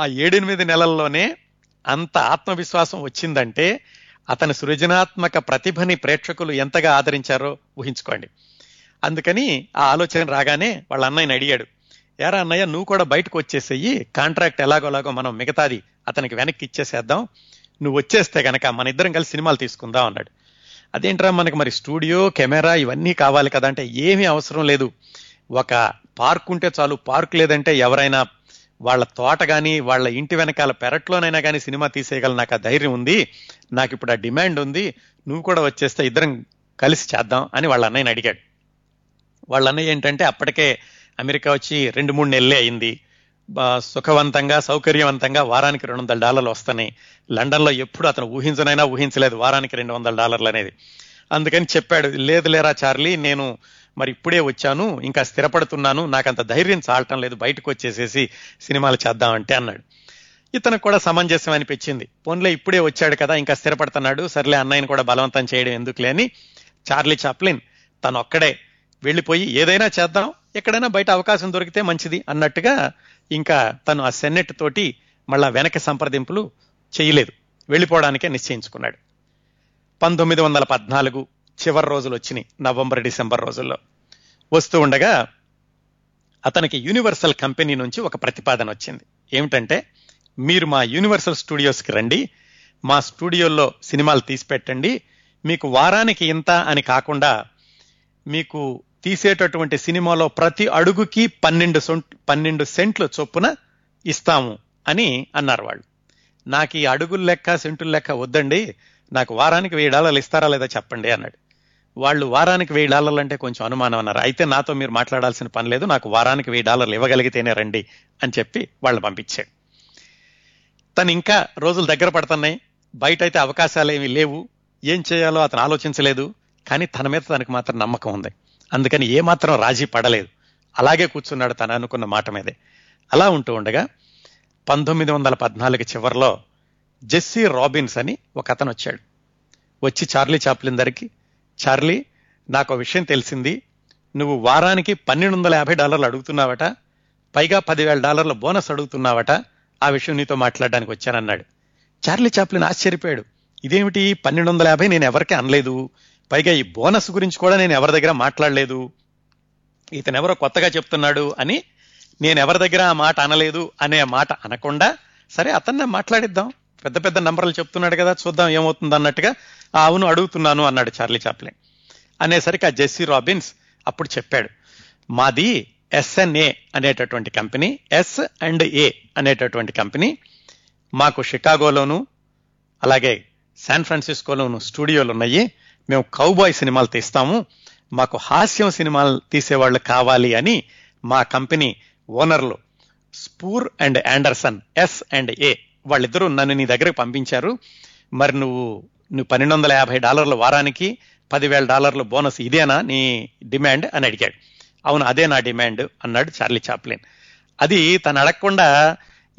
ఆ 7-8 నెలల్లోనే అంత ఆత్మవిశ్వాసం వచ్చిందంటే అతని సృజనాత్మక ప్రతిభని ప్రేక్షకులు ఎంతగా ఆదరించారో ఊహించుకోండి. అందుకని ఆ ఆలోచన రాగానే వాళ్ళ అన్నయ్యని అడిగాడు, ఏరా అన్నయ్య నువ్వు కూడా బయటకు వచ్చేసేయి, కాంట్రాక్ట్ ఎలాగోలాగో మనం మిగతాది అతనికి వెనక్కి ఇచ్చేసేద్దాం, నువ్వు వచ్చేస్తే కనుక మన ఇద్దరం కలిసి సినిమాలు తీసుకుందాం అన్నాడు. అదేంట్రా మనకి మరి స్టూడియో కెమెరా ఇవన్నీ కావాలి కదా అంటే, ఏమీ అవసరం లేదు, ఒక పార్క్ ఉంటే చాలు, పార్క్ లేదంటే ఎవరైనా వాళ్ళ తోట కానీ వాళ్ళ ఇంటి వెనకాల పెరట్లోనైనా కానీ సినిమా తీసేయగల నాకు ఆ ధైర్యం ఉంది, నాకు ఇప్పుడు ఆ డిమాండ్ ఉంది, నువ్వు కూడా వచ్చేస్తే ఇద్దరం కలిసి చేద్దాం అని వాళ్ళ అన్నయ్యని అడిగాడు. వాళ్ళ అన్నయ్య ఏంటంటే అప్పటికే అమెరికా వచ్చి 2-3 నెలలే అయింది, సుఖవంతంగా సౌకర్యవంతంగా వారానికి $200 వస్తాయి. లండన్లో ఎప్పుడు అతను ఊహించనైనా ఊహించలేదు వారానికి $200 అనేది. అందుకని చెప్పాడు, లేదు లేరా చార్లీ, నేను మరి ఇప్పుడే వచ్చాను, ఇంకా స్థిరపడుతున్నాను, నాకంత ధైర్యం చాలటం లేదు, బయటకు వచ్చేసేసి సినిమాలు చేద్దామంటే అన్నాడు. ఇతను కూడా సమంజసం అనిపించింది, పోన్లే ఇప్పుడే వచ్చాడు కదా ఇంకా స్థిరపడుతున్నాడు, సర్లే అన్నయ్యని కూడా బలవంతం చేయడం ఎందుకులే అని చార్లీ చాప్లిన్ తను ఒక్కడే వెళ్ళిపోయి ఏదైనా చేద్దాం, ఎక్కడైనా బయట అవకాశం దొరికితే మంచిది అన్నట్టుగా ఇంకా తను ఆ సెన్నెట్ తోటి మళ్ళా వెనక సంప్రదింపులు చేయలేదు, వెళ్ళిపోవడానికే నిశ్చయించుకున్నాడు. 1914 చివరి రోజులు వచ్చినాయి, నవంబర్-డిసెంబర్ రోజుల్లో. వస్తూ ఉండగా అతనికి యూనివర్సల్ కంపెనీ నుంచి ఒక ప్రతిపాదన వచ్చింది, ఏమిటంటే మీరు మా యూనివర్సల్ స్టూడియోస్కి రండి, మా స్టూడియోల్లో సినిమాలు తీసి పెట్టండి, మీకు వారానికి ఇంత అని కాకుండా మీకు తీసేటటువంటి సినిమాలో ప్రతి అడుగుకి 12 సెంట్లు చొప్పున ఇస్తాము అని అన్నారు. వాళ్ళు నాకు ఈ అడుగుల లెక్క సెంటుల లెక్క వద్దండి, నాకు వారానికి $1000 ఇస్తారా లేదా చెప్పండి అన్నాడు. వాళ్ళు వారానికి $1000 అంటే కొంచెం అనుమానం అన్నారు. అయితే నాతో మీరు మాట్లాడాల్సిన పని లేదు, నాకు వారానికి $1000 ఇవ్వగలిగితేనే రండి అని చెప్పి వాళ్ళు పంపించాడు. తను ఇంకా రోజులు దగ్గర పడుతున్నాయి, బయట అయితే అవకాశాలు ఏమీ లేవు, ఏం చేయాలో అతను ఆలోచించలేదు, కానీ తన మీద తనకు మాత్రం నమ్మకం ఉంది, అందుకని ఏమాత్రం రాజీ పడలేదు, అలాగే కూర్చున్నాడు తను అనుకున్న మాట మీదే. అలా ఉంటూ ఉండగా 1914 చివరిలో జెస్సీ రాబిన్స్ అని ఒక అతను వచ్చాడు. వచ్చి చార్లీ చాప్లిన్ దగ్గరికి, చార్లీ నాకు విషయం తెలిసింది, నువ్వు వారానికి $1250 అడుగుతున్నావట, పైగా $10,000 బోనస్ అడుగుతున్నావట, ఆ విషయం నీతో మాట్లాడడానికి వచ్చానన్నాడు. చార్లీ చాప్లిన్ ఆశ్చర్యపోయాడు, ఇదేమిటి 1250 నేను ఎవరికీ అనలేదు, పైగా ఈ బోనస్ గురించి కూడా నేను ఎవరి దగ్గర మాట్లాడలేదు, ఇతను ఎవరో కొత్తగా చెప్తున్నాడు అని నేను ఎవరి దగ్గర ఆ మాట అనలేదు అనే మాట అనకుండా, సరే అతన్నే మాట్లాడిద్దాం, పెద్ద పెద్ద నంబర్లు చెప్తున్నాడు కదా చూద్దాం ఏమవుతుంది అన్నట్టుగా అవును అడుగుతున్నాను అన్నాడు చార్లీ చాప్లిన్. అనేసరికి ఆ జెస్సీ రాబిన్స్ అప్పుడు చెప్పాడు, మాది ఎస్ఎన్ఏ అనేటటువంటి కంపెనీ, S&A అనేటటువంటి కంపెనీ, మాకు షికాగోలోను అలాగే శాన్ ఫ్రాన్సిస్కోలోను స్టూడియోలు ఉన్నాయి, మేము కౌబాయ్ సినిమాలు తీస్తాము, మాకు హాస్యం సినిమాలు తీసేవాళ్ళు కావాలి అని మా కంపెనీ ఓనర్లు స్పూర్ అండ్ ఆండర్సన్ S&A వాళ్ళిద్దరూ నన్ను నీ దగ్గరకు పంపించారు, మరి నువ్వు $1250 వారానికి, $10,000 బోనస్ ఇదేనా నీ డిమాండ్ అని అడిగాడు. అవును అదే నా డిమాండ్ అన్నాడు చార్లీ చాప్లిన్. అది తను అడగకుండా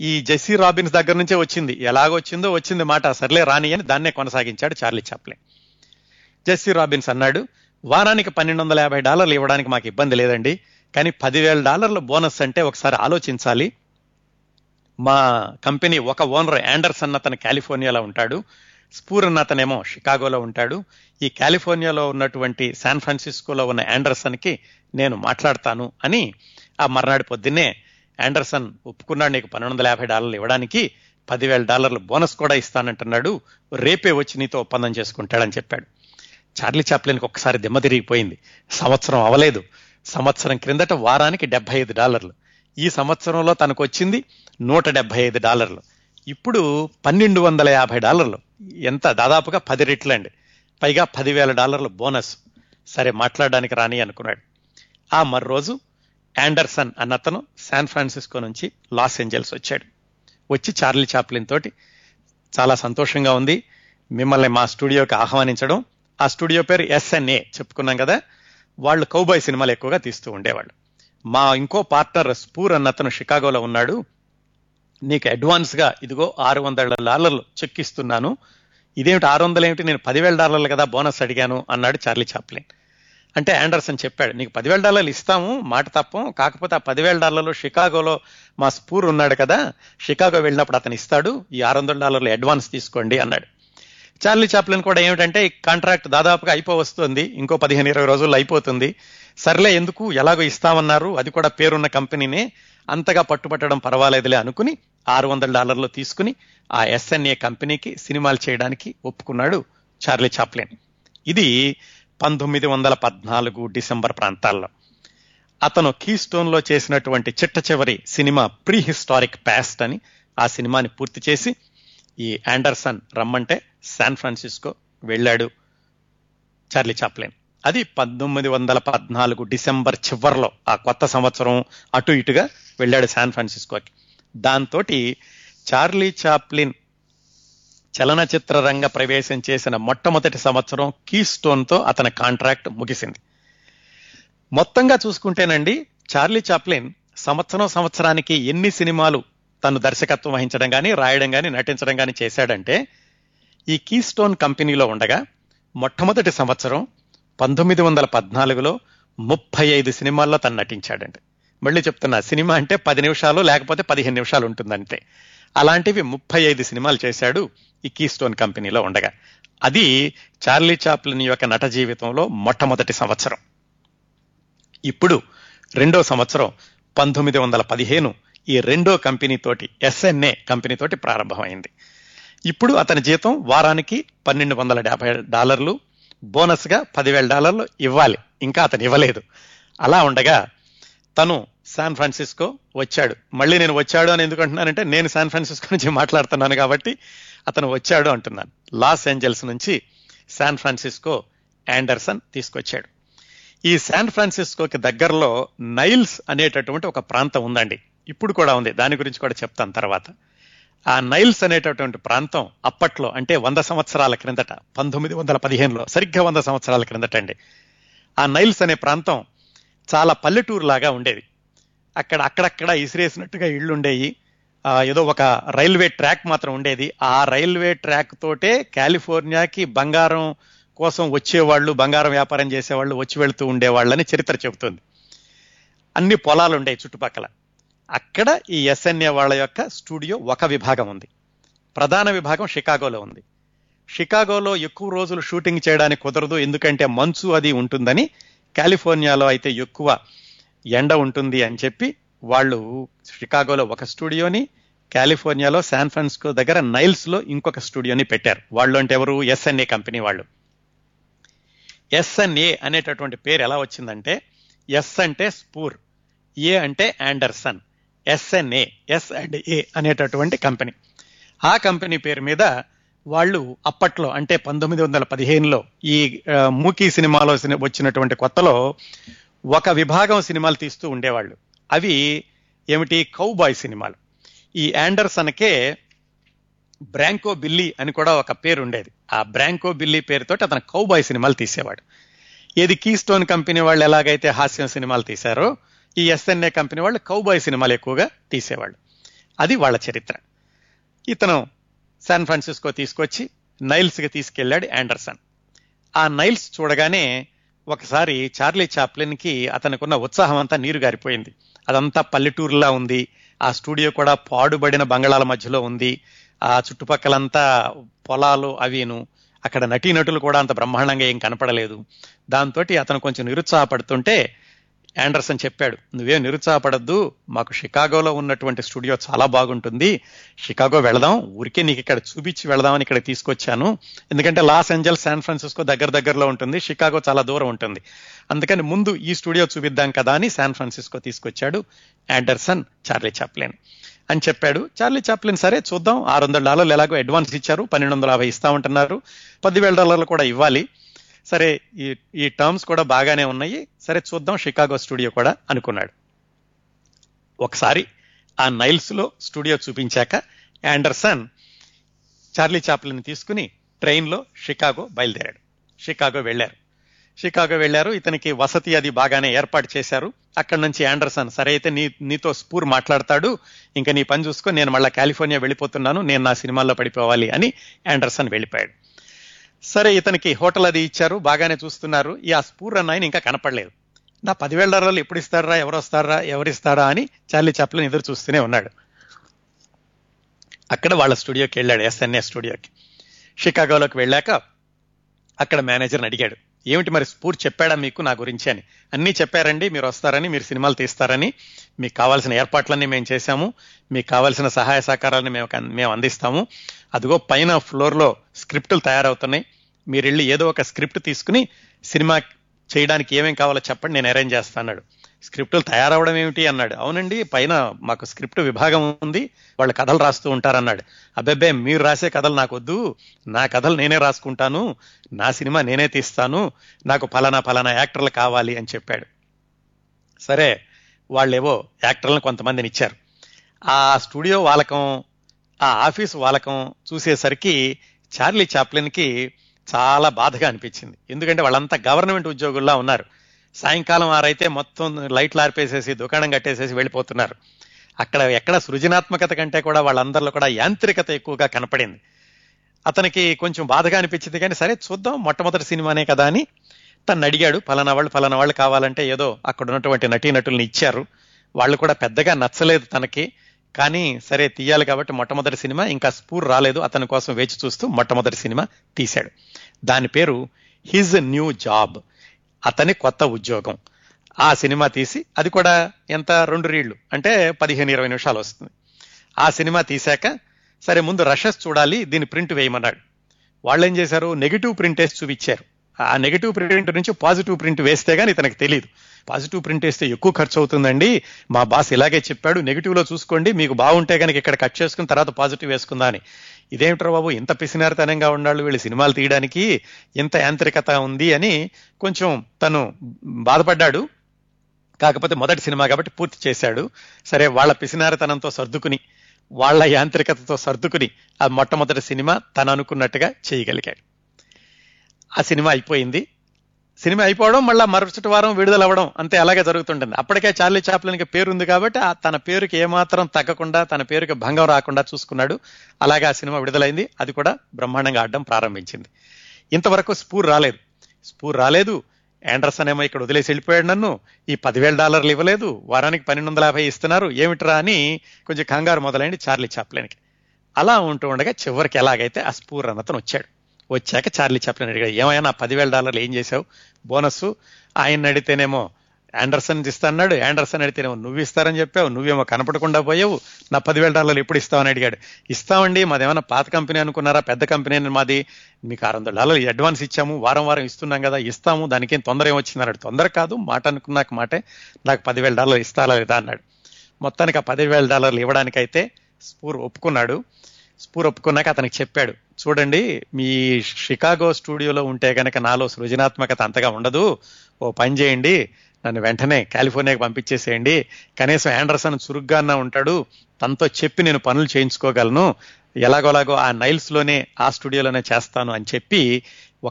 ఈ జెస్సీ రాబిన్స్ దగ్గర నుంచే వచ్చింది, ఎలాగొచ్చిందో వచ్చింది మాట, సర్లే రాని అని దాన్నే కొనసాగించాడు చార్లీ చాప్లిన్. జెస్సీ రాబిన్స్ అన్నాడు, వారానికి $1250 ఇవ్వడానికి మాకు ఇబ్బంది లేదండి, కానీ $10,000 బోనస్ అంటే ఒకసారి ఆలోచించాలి, మా కంపెనీ ఒక ఓనర్ ఆండర్సన్ అతను కాలిఫోర్నియాలో ఉంటాడు, స్పూర్ అన్న అతనేమో షికాగోలో ఉంటాడు, ఈ కాలిఫోర్నియాలో ఉన్నటువంటి శాన్ ఫ్రాన్సిస్కోలో ఉన్న ఆండర్సన్కి నేను మాట్లాడతాను అని ఆ మర్నాడు పొద్దున్నే ఆండర్సన్ ఒప్పుకున్నాడు, నీకు $1250 ఇవ్వడానికి, $10,000 బోనస్ కూడా ఇస్తానంటున్నాడు, రేపే వచ్చి నీతో ఒప్పందం చేసుకుంటాడని చెప్పాడు. చార్లీ చాప్లిన్కి ఒక్కసారి దిమ్మ తిరిగిపోయింది, సంవత్సరం అవలేదు, సంవత్సరం క్రిందట వారానికి $75, ఈ సంవత్సరంలో తనకు వచ్చింది $175. ఇప్పుడు $1,250. ఎంత? దాదాపుగా 10 రెట్లండి. పైగా $10,000 బోనస్. సరే, మాట్లాడడానికి రాని అనుకున్నాడు. ఆ మర్రోజు ఆండర్సన్ అన్నతను శాన్ ఫ్రాన్సిస్కో నుంచి లాస్ ఏంజల్స్ వచ్చాడు. వచ్చి చార్లీ చాప్లిన్ తోటి చాలా సంతోషంగా ఉంది మిమ్మల్ని మా స్టూడియోకి ఆహ్వానించడం. ఆ స్టూడియో పేరు ఎస్ఎన్ఏ చెప్పుకున్నాం కదా, వాళ్ళు కౌబాయ్ సినిమాలు ఎక్కువగా తీస్తూ ఉండేవాళ్ళు. మా ఇంకో పార్ట్నర్ స్పూర్ అన్నతను షికాగోలో ఉన్నాడు, నీకు అడ్వాన్స్గా ఇదిగో $600 చెక్ ఇస్తున్నాను. ఇదేమిటి $600 ఏమిటి, నేను $10,000 కదా బోనస్ అడిగాను అన్నాడు చార్లీ చాప్లిన్. అంటే ఆండర్సన్ చెప్పాడు, నీకు $10,000 ఇస్తాము, మాట తప్పం, కాకపోతే ఆ $10,000 షికాగోలో మా స్పూర్ ఉన్నాడు కదా, షికాగో వెళ్ళినప్పుడు అతను ఇస్తాడు, ఈ $600 అడ్వాన్స్ తీసుకోండి అన్నాడు. చార్లీ చాప్లిన్ కూడా ఏమిటంటే, ఈ కాంట్రాక్ట్ దాదాపుగా అయిపోవస్తుంది, ఇంకో 15-20 రోజుల్లో అయిపోతుంది, సర్లే ఎందుకు, ఎలాగో ఇస్తామన్నారు, అది కూడా పేరున్న కంపెనీనే, అంతగా పట్టుబట్టడం పర్వాలేదులే అనుకుని $600 తీసుకుని ఆ ఎస్ఎన్ఏ కంపెనీకి సినిమాలు చేయడానికి ఒప్పుకున్నాడు చార్లీ చాప్లిన్. ఇది 1914 డిసెంబర్ ప్రాంతాల్లో. అతను కీస్టోన్లో చేసినటువంటి చిట్టచివరి సినిమా ప్రీ హిస్టారిక్ ప్యాస్ట్ అని, ఆ సినిమాని పూర్తి చేసి ఈ ఆండర్సన్ రమ్మంటే శాన్ ఫ్రాన్సిస్కో వెళ్ళాడు చార్లీ చాప్లిన్. అది 1914 డిసెంబర్ చివరిలో, ఆ కొత్త సంవత్సరం అటు ఇటుగా వెళ్ళాడు శాన్ ఫ్రాన్సిస్కోకి. దాంతో చార్లీ చాప్లిన్ చలనచిత్ర రంగ ప్రవేశం చేసిన మొట్టమొదటి సంవత్సరం కీస్టోన్తో అతని కాంట్రాక్ట్ ముగిసింది. మొత్తంగా చూసుకుంటేనండి, చార్లీ చాప్లిన్ సంవత్సరానికి ఎన్ని సినిమాలు తను దర్శకత్వం వహించడం కానీ, రాయడం కానీ, నటించడం కానీ చేశాడంటే, ఈ కీస్టోన్ కంపెనీలో ఉండగా మొట్టమొదటి సంవత్సరం 1914లో 35 సినిమాల్లో తను నటించాడండి. మళ్ళీ చెప్తున్నా, సినిమా అంటే 10 నిమిషాలు లేకపోతే 15 నిమిషాలు ఉంటుందంటే, అలాంటివి 35 సినిమాలు చేశాడు ఈ కీస్టోన్ కంపెనీలో ఉండగా. అది చార్లీ చాప్లిన్ యొక్క నట జీవితంలో మొట్టమొదటి సంవత్సరం. ఇప్పుడు రెండో సంవత్సరం 1915 ఈ రెండో కంపెనీతోటి, ఎస్ఎన్ఏ కంపెనీతోటి ప్రారంభమైంది. ఇప్పుడు అతని జీతం వారానికి $1,250, బోనస్గా $10,000 ఇవ్వాలి, ఇంకా అతను ఇవ్వలేదు. అలా ఉండగా తను శాన్ ఫ్రాన్సిస్కో వచ్చాడు. మళ్ళీ నేను వచ్చాడు అని ఎందుకు అంటున్నానంటే, నేను శాన్ ఫ్రాన్సిస్కో నుంచి మాట్లాడుతున్నాను కాబట్టి అతను వచ్చాడు అంటున్నాను. లాస్ ఏంజల్స్ నుంచి శాన్ ఫ్రాన్సిస్కో ఆండర్సన్ తీసుకొచ్చాడు. ఈ శాన్ ఫ్రాన్సిస్కోకి దగ్గరలో నైల్స్ అనేటటువంటి ఒక ప్రాంతం ఉందండి, ఇప్పుడు కూడా ఉంది, దాని గురించి కూడా చెప్తాను తర్వాత. ఆ నైల్స్ అనేటటువంటి ప్రాంతం అప్పట్లో, అంటే 100 సంవత్సరాల క్రిందట, 1915లో, సరిగ్గా 100 సంవత్సరాల క్రిందట అండి, ఆ నైల్స్ అనే ప్రాంతం చాలా పల్లెటూరు లాగా ఉండేది. అక్కడక్కడ ఇసిరేసినట్టుగా ఇళ్ళు ఉండేవి. ఏదో ఒక రైల్వే ట్రాక్ మాత్రం ఉండేది. ఆ రైల్వే ట్రాక్ తోటే కాలిఫోర్నియాకి బంగారం కోసం వచ్చేవాళ్ళు, బంగారం వ్యాపారం చేసేవాళ్ళు వచ్చి వెళుతూ ఉండేవాళ్ళని చరిత్ర చెబుతుంది. అన్ని పొలాలు ఉండేవి చుట్టుపక్కల. అక్కడ ఈ ఎస్ఎన్ఏ వాళ్ళ యొక్క స్టూడియో ఒక విభాగం ఉంది, ప్రధాన విభాగం షికాగోలో ఉంది. షికాగోలో ఎక్కువ రోజులు షూటింగ్ చేయడానికి కుదరదు, ఎందుకంటే మంచు అది ఉంటుందని, కాలిఫోర్నియాలో అయితే ఎక్కువ ఎండ ఉంటుంది అని చెప్పి వాళ్ళు షికాగోలో ఒక స్టూడియోని, కాలిఫోర్నియాలో శాన్ ఫ్రాన్సిస్కో దగ్గర నైల్స్లో ఇంకొక స్టూడియోని పెట్టారు. వాళ్ళు అంటే ఎవరు? ఎస్ఎన్ఏ కంపెనీ వాళ్ళు. ఎస్ఎన్ఏ అనేటటువంటి పేరు ఎలా వచ్చిందంటే, ఎస్ అంటే స్పూర్, ఏ అంటే Anderson, ఎస్ఎన్ఏ, S and A అనేటటువంటి కంపెనీ. ఆ కంపెనీ పేరు మీద వాళ్ళు అప్పట్లో, అంటే 1915లో ఈ మూకీ సినిమాలో వచ్చినటువంటి కొత్తలో ఒక విభాగం సినిమాలు తీస్తూ ఉండేవాళ్ళు. అవి ఏమిటి? కౌబాయ్ సినిమాలు. ఈ ఆండర్సన్కే బ్రాంకో బిల్లీ అని కూడా ఒక పేరు ఉండేది. ఆ బ్రాంకో బిల్లీ పేరుతో అతను కౌబాయ్ సినిమాలు తీసేవాడు. ఏది, కీస్టోన్ కంపెనీ వాళ్ళు ఎలాగైతే హాస్యం సినిమాలు తీశారో, ఈ ఎస్ఎన్ఏ కంపెనీ వాళ్ళు కౌబాయ్ సినిమాలు ఎక్కువగా తీసేవాళ్ళు. అది వాళ్ళ చరిత్ర. ఇతను శాన్ ఫ్రాన్సిస్కో తీసుకొచ్చి నైల్స్కి తీసుకెళ్ళాడు ఆండర్సన్. ఆ నైల్స్ చూడగానే ఒకసారి చార్లీ చాప్లిన్కి అతనుకున్న ఉత్సాహం అంతా నీరు గారిపోయింది. అదంతా పల్లెటూరులా ఉంది, ఆ స్టూడియో కూడా పాడుబడిన బంగాళాల మధ్యలో ఉంది, ఆ చుట్టుపక్కలంతా పొలాలు అవిను, అక్కడ నటీనటులు కూడా అంత బ్రహ్మాండంగా ఏం కనపడలేదు. దాంతో అతను కొంచెం నిరుత్సాహపడుతుంటే ఆండర్సన్ చెప్పాడు, నువ్వే నిరుత్సాహపడద్దు, మాకు షికాగోలో ఉన్నటువంటి స్టూడియో చాలా బాగుంటుంది, షికాగో వెళదాం, ఊరికే నీకు ఇక్కడ చూపించి వెళదామని ఇక్కడ తీసుకొచ్చాను, ఎందుకంటే లాస్ ఏంజల్స్ శాన్ ఫ్రాన్సిస్కో దగ్గర దగ్గరలో ఉంటుంది, షికాగో చాలా దూరం ఉంటుంది, అందుకని ముందు ఈ స్టూడియో చూపిద్దాం కదా అని శాన్ ఫ్రాన్సిస్కో తీసుకొచ్చాడు ఆండర్సన్ చార్లీ చాప్లిన్ అని చెప్పాడు. చార్లీ చాప్లిన్ సరే చూద్దాం, $600 ఎలాగో అడ్వాన్స్ ఇచ్చారు, $1,250 ఇస్తామంటున్నారు, $10,000 కూడా ఇవ్వాలి, సరే ఈ టర్మ్స్ కూడా బాగానే ఉన్నాయి, సరే చూద్దాం షికాగో స్టూడియో కూడా అనుకున్నాడు. ఒకసారి ఆ నైల్స్లో స్టూడియో చూపించాక ఆండర్సన్ చార్లీ చాప్లిన్ తీసుకుని ట్రైన్లో షికాగో బయలుదేరాడు. షికాగో వెళ్ళారు. ఇతనికి వసతి అది బాగానే ఏర్పాటు చేశారు. అక్కడ నుంచి ఆండర్సన్ సరే అయితే నీతో స్పూర్ మాట్లాడతాడు, ఇంకా నీ పని చూసుకో, నేను మళ్ళీ కాలిఫోర్నియా వెళ్ళిపోతున్నాను, నేను నా సినిమాల్లో పడిపోవాలి అని ఆండర్సన్ వెళ్ళిపోయాడు. సరే ఇతనికి హోటల్ అది ఇచ్చారు, బాగానే చూస్తున్నారు. ఈ ఆ స్పూర్ అన్న ఆయన ఇంకా కనపడలేదు. నా $10,000 ఎప్పుడు ఇస్తారా, ఎవరిస్తారా అని చార్లీ చాప్లిన్ ఎదురు చూస్తూనే ఉన్నాడు. అక్కడ వాళ్ళ స్టూడియోకి వెళ్ళాడు, ఎస్ఎన్ఏ స్టూడియోకి. షికాగోలోకి వెళ్ళాక అక్కడ మేనేజర్ని అడిగాడు, ఏమిటి మరి స్పూర్ చెప్పాడా మీకు నా గురించి అని. అన్నీ చెప్పారండి, మీరు వస్తారని, మీరు సినిమాలు తీస్తారని, మీకు కావాల్సిన ఏర్పాట్లన్నీ మేము చేశాము, మీకు కావాల్సిన సహాయ సహకారాలని మేము అందిస్తాము, అదిగో పైన ఫ్లోర్లో స్క్రిప్టులు తయారవుతున్నాయి, మీరు వెళ్ళి ఏదో ఒక స్క్రిప్ట్ తీసుకుని సినిమా చేయడానికి ఏమేమి కావాలో చెప్పండి, నేను అరేంజ్ చేస్తా అన్నాడు. స్క్రిప్టులు తయారవడం ఏమిటి అన్నాడు. అవునండి, పైన మాకు స్క్రిప్ట్ విభాగం ఉంది, వాళ్ళు కథలు రాస్తూ ఉంటారన్నాడు. అబ్బాయి మీరు రాసే కథలు నాకు వద్దు, నా కథలు నేనే రాసుకుంటాను, నా సినిమా నేనే తీస్తాను, నాకు ఫలానా యాక్టర్లు కావాలి అని చెప్పాడు. సరే వాళ్ళేవో యాక్టర్లను కొంతమందిని ఇచ్చారు. ఆ స్టూడియో వాలకం, ఆ ఆఫీసు వాలకం చూసేసరికి చార్లీ చాప్లిన్కి చాలా బాధగా అనిపించింది. ఎందుకంటే వాళ్ళంతా గవర్నమెంట్ ఉద్యోగుల్లా ఉన్నారు. సాయంకాలం ఆరైతే మొత్తం లైట్లు ఆర్పేసేసి దుకాణం కట్టేసేసి వెళ్ళిపోతున్నారు. అక్కడ ఎక్కడ సృజనాత్మకత కంటే కూడా వాళ్ళందరిలో కూడా యాంత్రికత ఎక్కువగా కనపడింది. అతనికి కొంచెం బాధగా అనిపించింది. కానీ సరే చూద్దాం, మొట్టమొదటి సినిమానే కదా అని తను అడిగాడు. ఫలానా వాళ్ళు కావాలంటే ఏదో అక్కడ ఉన్నటువంటి నటీనటుల్ని ఇచ్చారు. వాళ్ళు కూడా పెద్దగా నచ్చలేదు తనకి, కానీ సరే తీయాలి కాబట్టి మొట్టమొదటి సినిమా, ఇంకా స్పూర్ రాలేదు, అతని కోసం వేచి చూస్తూ మొట్టమొదటి సినిమా తీశాడు. దాని పేరు హిజ్ న్యూ జాబ్, అతని కొత్త ఉద్యోగం. ఆ సినిమా తీసి, అది కూడా ఎంత 2 రీళ్లు అంటే 15-20 నిమిషాలు వస్తుంది. ఆ సినిమా తీశాక సరే ముందు రషెస్ చూడాలి, దీని ప్రింట్ వేయమన్నాడు. వాళ్ళు ఏం చేశారు, నెగిటివ్ ప్రింట్ వేసి చూపించారు. ఆ నెగిటివ్ ప్రింట్ నుంచి పాజిటివ్ ప్రింట్ వేస్తే కానీ ఇతనికి తెలియదు. పాజిటివ్ ప్రింట్ వేస్తే ఎక్కువ ఖర్చు అవుతుందండి, మా బాస్ ఇలాగే చెప్పాడు, నెగిటివ్లో చూసుకోండి, మీకు బాగుంటే కనుక ఇక్కడ కట్ చేసుకుని తర్వాత పాజిటివ్ వేసుకుందా అని. ఇదేమిట్రా బాబు ఇంత పిసినారితనంగా ఉండాలి, వీళ్ళు సినిమాలు తీయడానికి ఇంత యాంత్రికత ఉంది అని కొంచెం తను బాధపడ్డాడు. కాకపోతే మొదటి సినిమా కాబట్టి పూర్తి చేశాడు. సరే వాళ్ళ పిసినారితనంతో సర్దుకుని, వాళ్ళ యాంత్రికతతో సర్దుకుని ఆ మొట్టమొదటి సినిమా తను అనుకున్నట్టుగా చేయగలిగాడు. ఆ సినిమా అయిపోయింది. సినిమా అయిపోవడం, మళ్ళీ మరుసటి వారం విడుదలవ్వడం, అంతే అలాగే జరుగుతుంటుంది. అప్పటికే చార్లీ చాప్లిన్కి పేరు ఉంది కాబట్టి తన పేరుకి ఏమాత్రం తగ్గకుండా, తన పేరుకి భంగం రాకుండా చూసుకున్నాడు. అలాగే ఆ సినిమా విడుదలైంది. అది కూడా బ్రహ్మాండంగా ఆడడం ప్రారంభించింది. ఇంతవరకు స్పూర్ రాలేదు. ఆండర్సన్ ఏమో ఇక్కడ వదిలేసి వెళ్ళిపోయాడు, నన్ను ఈ $10,000 ఇవ్వలేదు, వారానికి $1,250 ఇస్తున్నారు, ఏమిట్రా అని కొంచెం కంగారు మొదలైంది చార్లీ చాప్లిన్కి. అలా ఉంటూ ఉండగా చివరికి ఎలాగైతే ఆ స్పూర్ అన్నతను వచ్చాడు. వచ్చాక చార్లీ చాప్లిన్ అడిగాడు, ఏమైనా నా $10,000 ఏం చేశావు, బోనస్ ఆయన అడితేనేమో ఆండర్సన్ ఇస్తాన్నాడు, ఆండర్సన్ అడితేనేమో నువ్వు ఇస్తారని చెప్పావు, నువ్వేమో కనపడకుండా పోయావు, నా $10,000 ఎప్పుడు ఇస్తావని అడిగాడు. ఇస్తామండి, మాదేమైనా పాత కంపెనీ అనుకున్నారా, పెద్ద కంపెనీ మాది, మీకు $600 అడ్వాన్స్ ఇచ్చాము, వారం ఇస్తున్నాం కదా, ఇస్తాము, దానికేం తొందర ఏమొచ్చింది అన్నాడు. తొందర కాదు, మాట అనుకున్నాక మాటే, నాకు $10,000 ఇస్తారా లేదా అన్నాడు. మొత్తానికి ఆ $10,000 ఇవ్వడానికైతే స్పూర్ ఒప్పుకున్నాక అతనికి చెప్పాడు, చూడండి మీ షికాగో స్టూడియోలో ఉంటే కనుక నాలో సృజనాత్మకత అంతగా ఉండదు, ఓ పని చేయండి, నన్ను వెంటనే కాలిఫోర్నియాకి పంపించేసేయండి, కనీసం ఆండర్సన్ చురుగ్గానే ఉంటాడు, తనతో చెప్పి నేను పనులు చేయించుకోగలను, ఎలాగోలాగో ఆ నైల్స్లోనే ఆ స్టూడియోలోనే చేస్తాను అని చెప్పి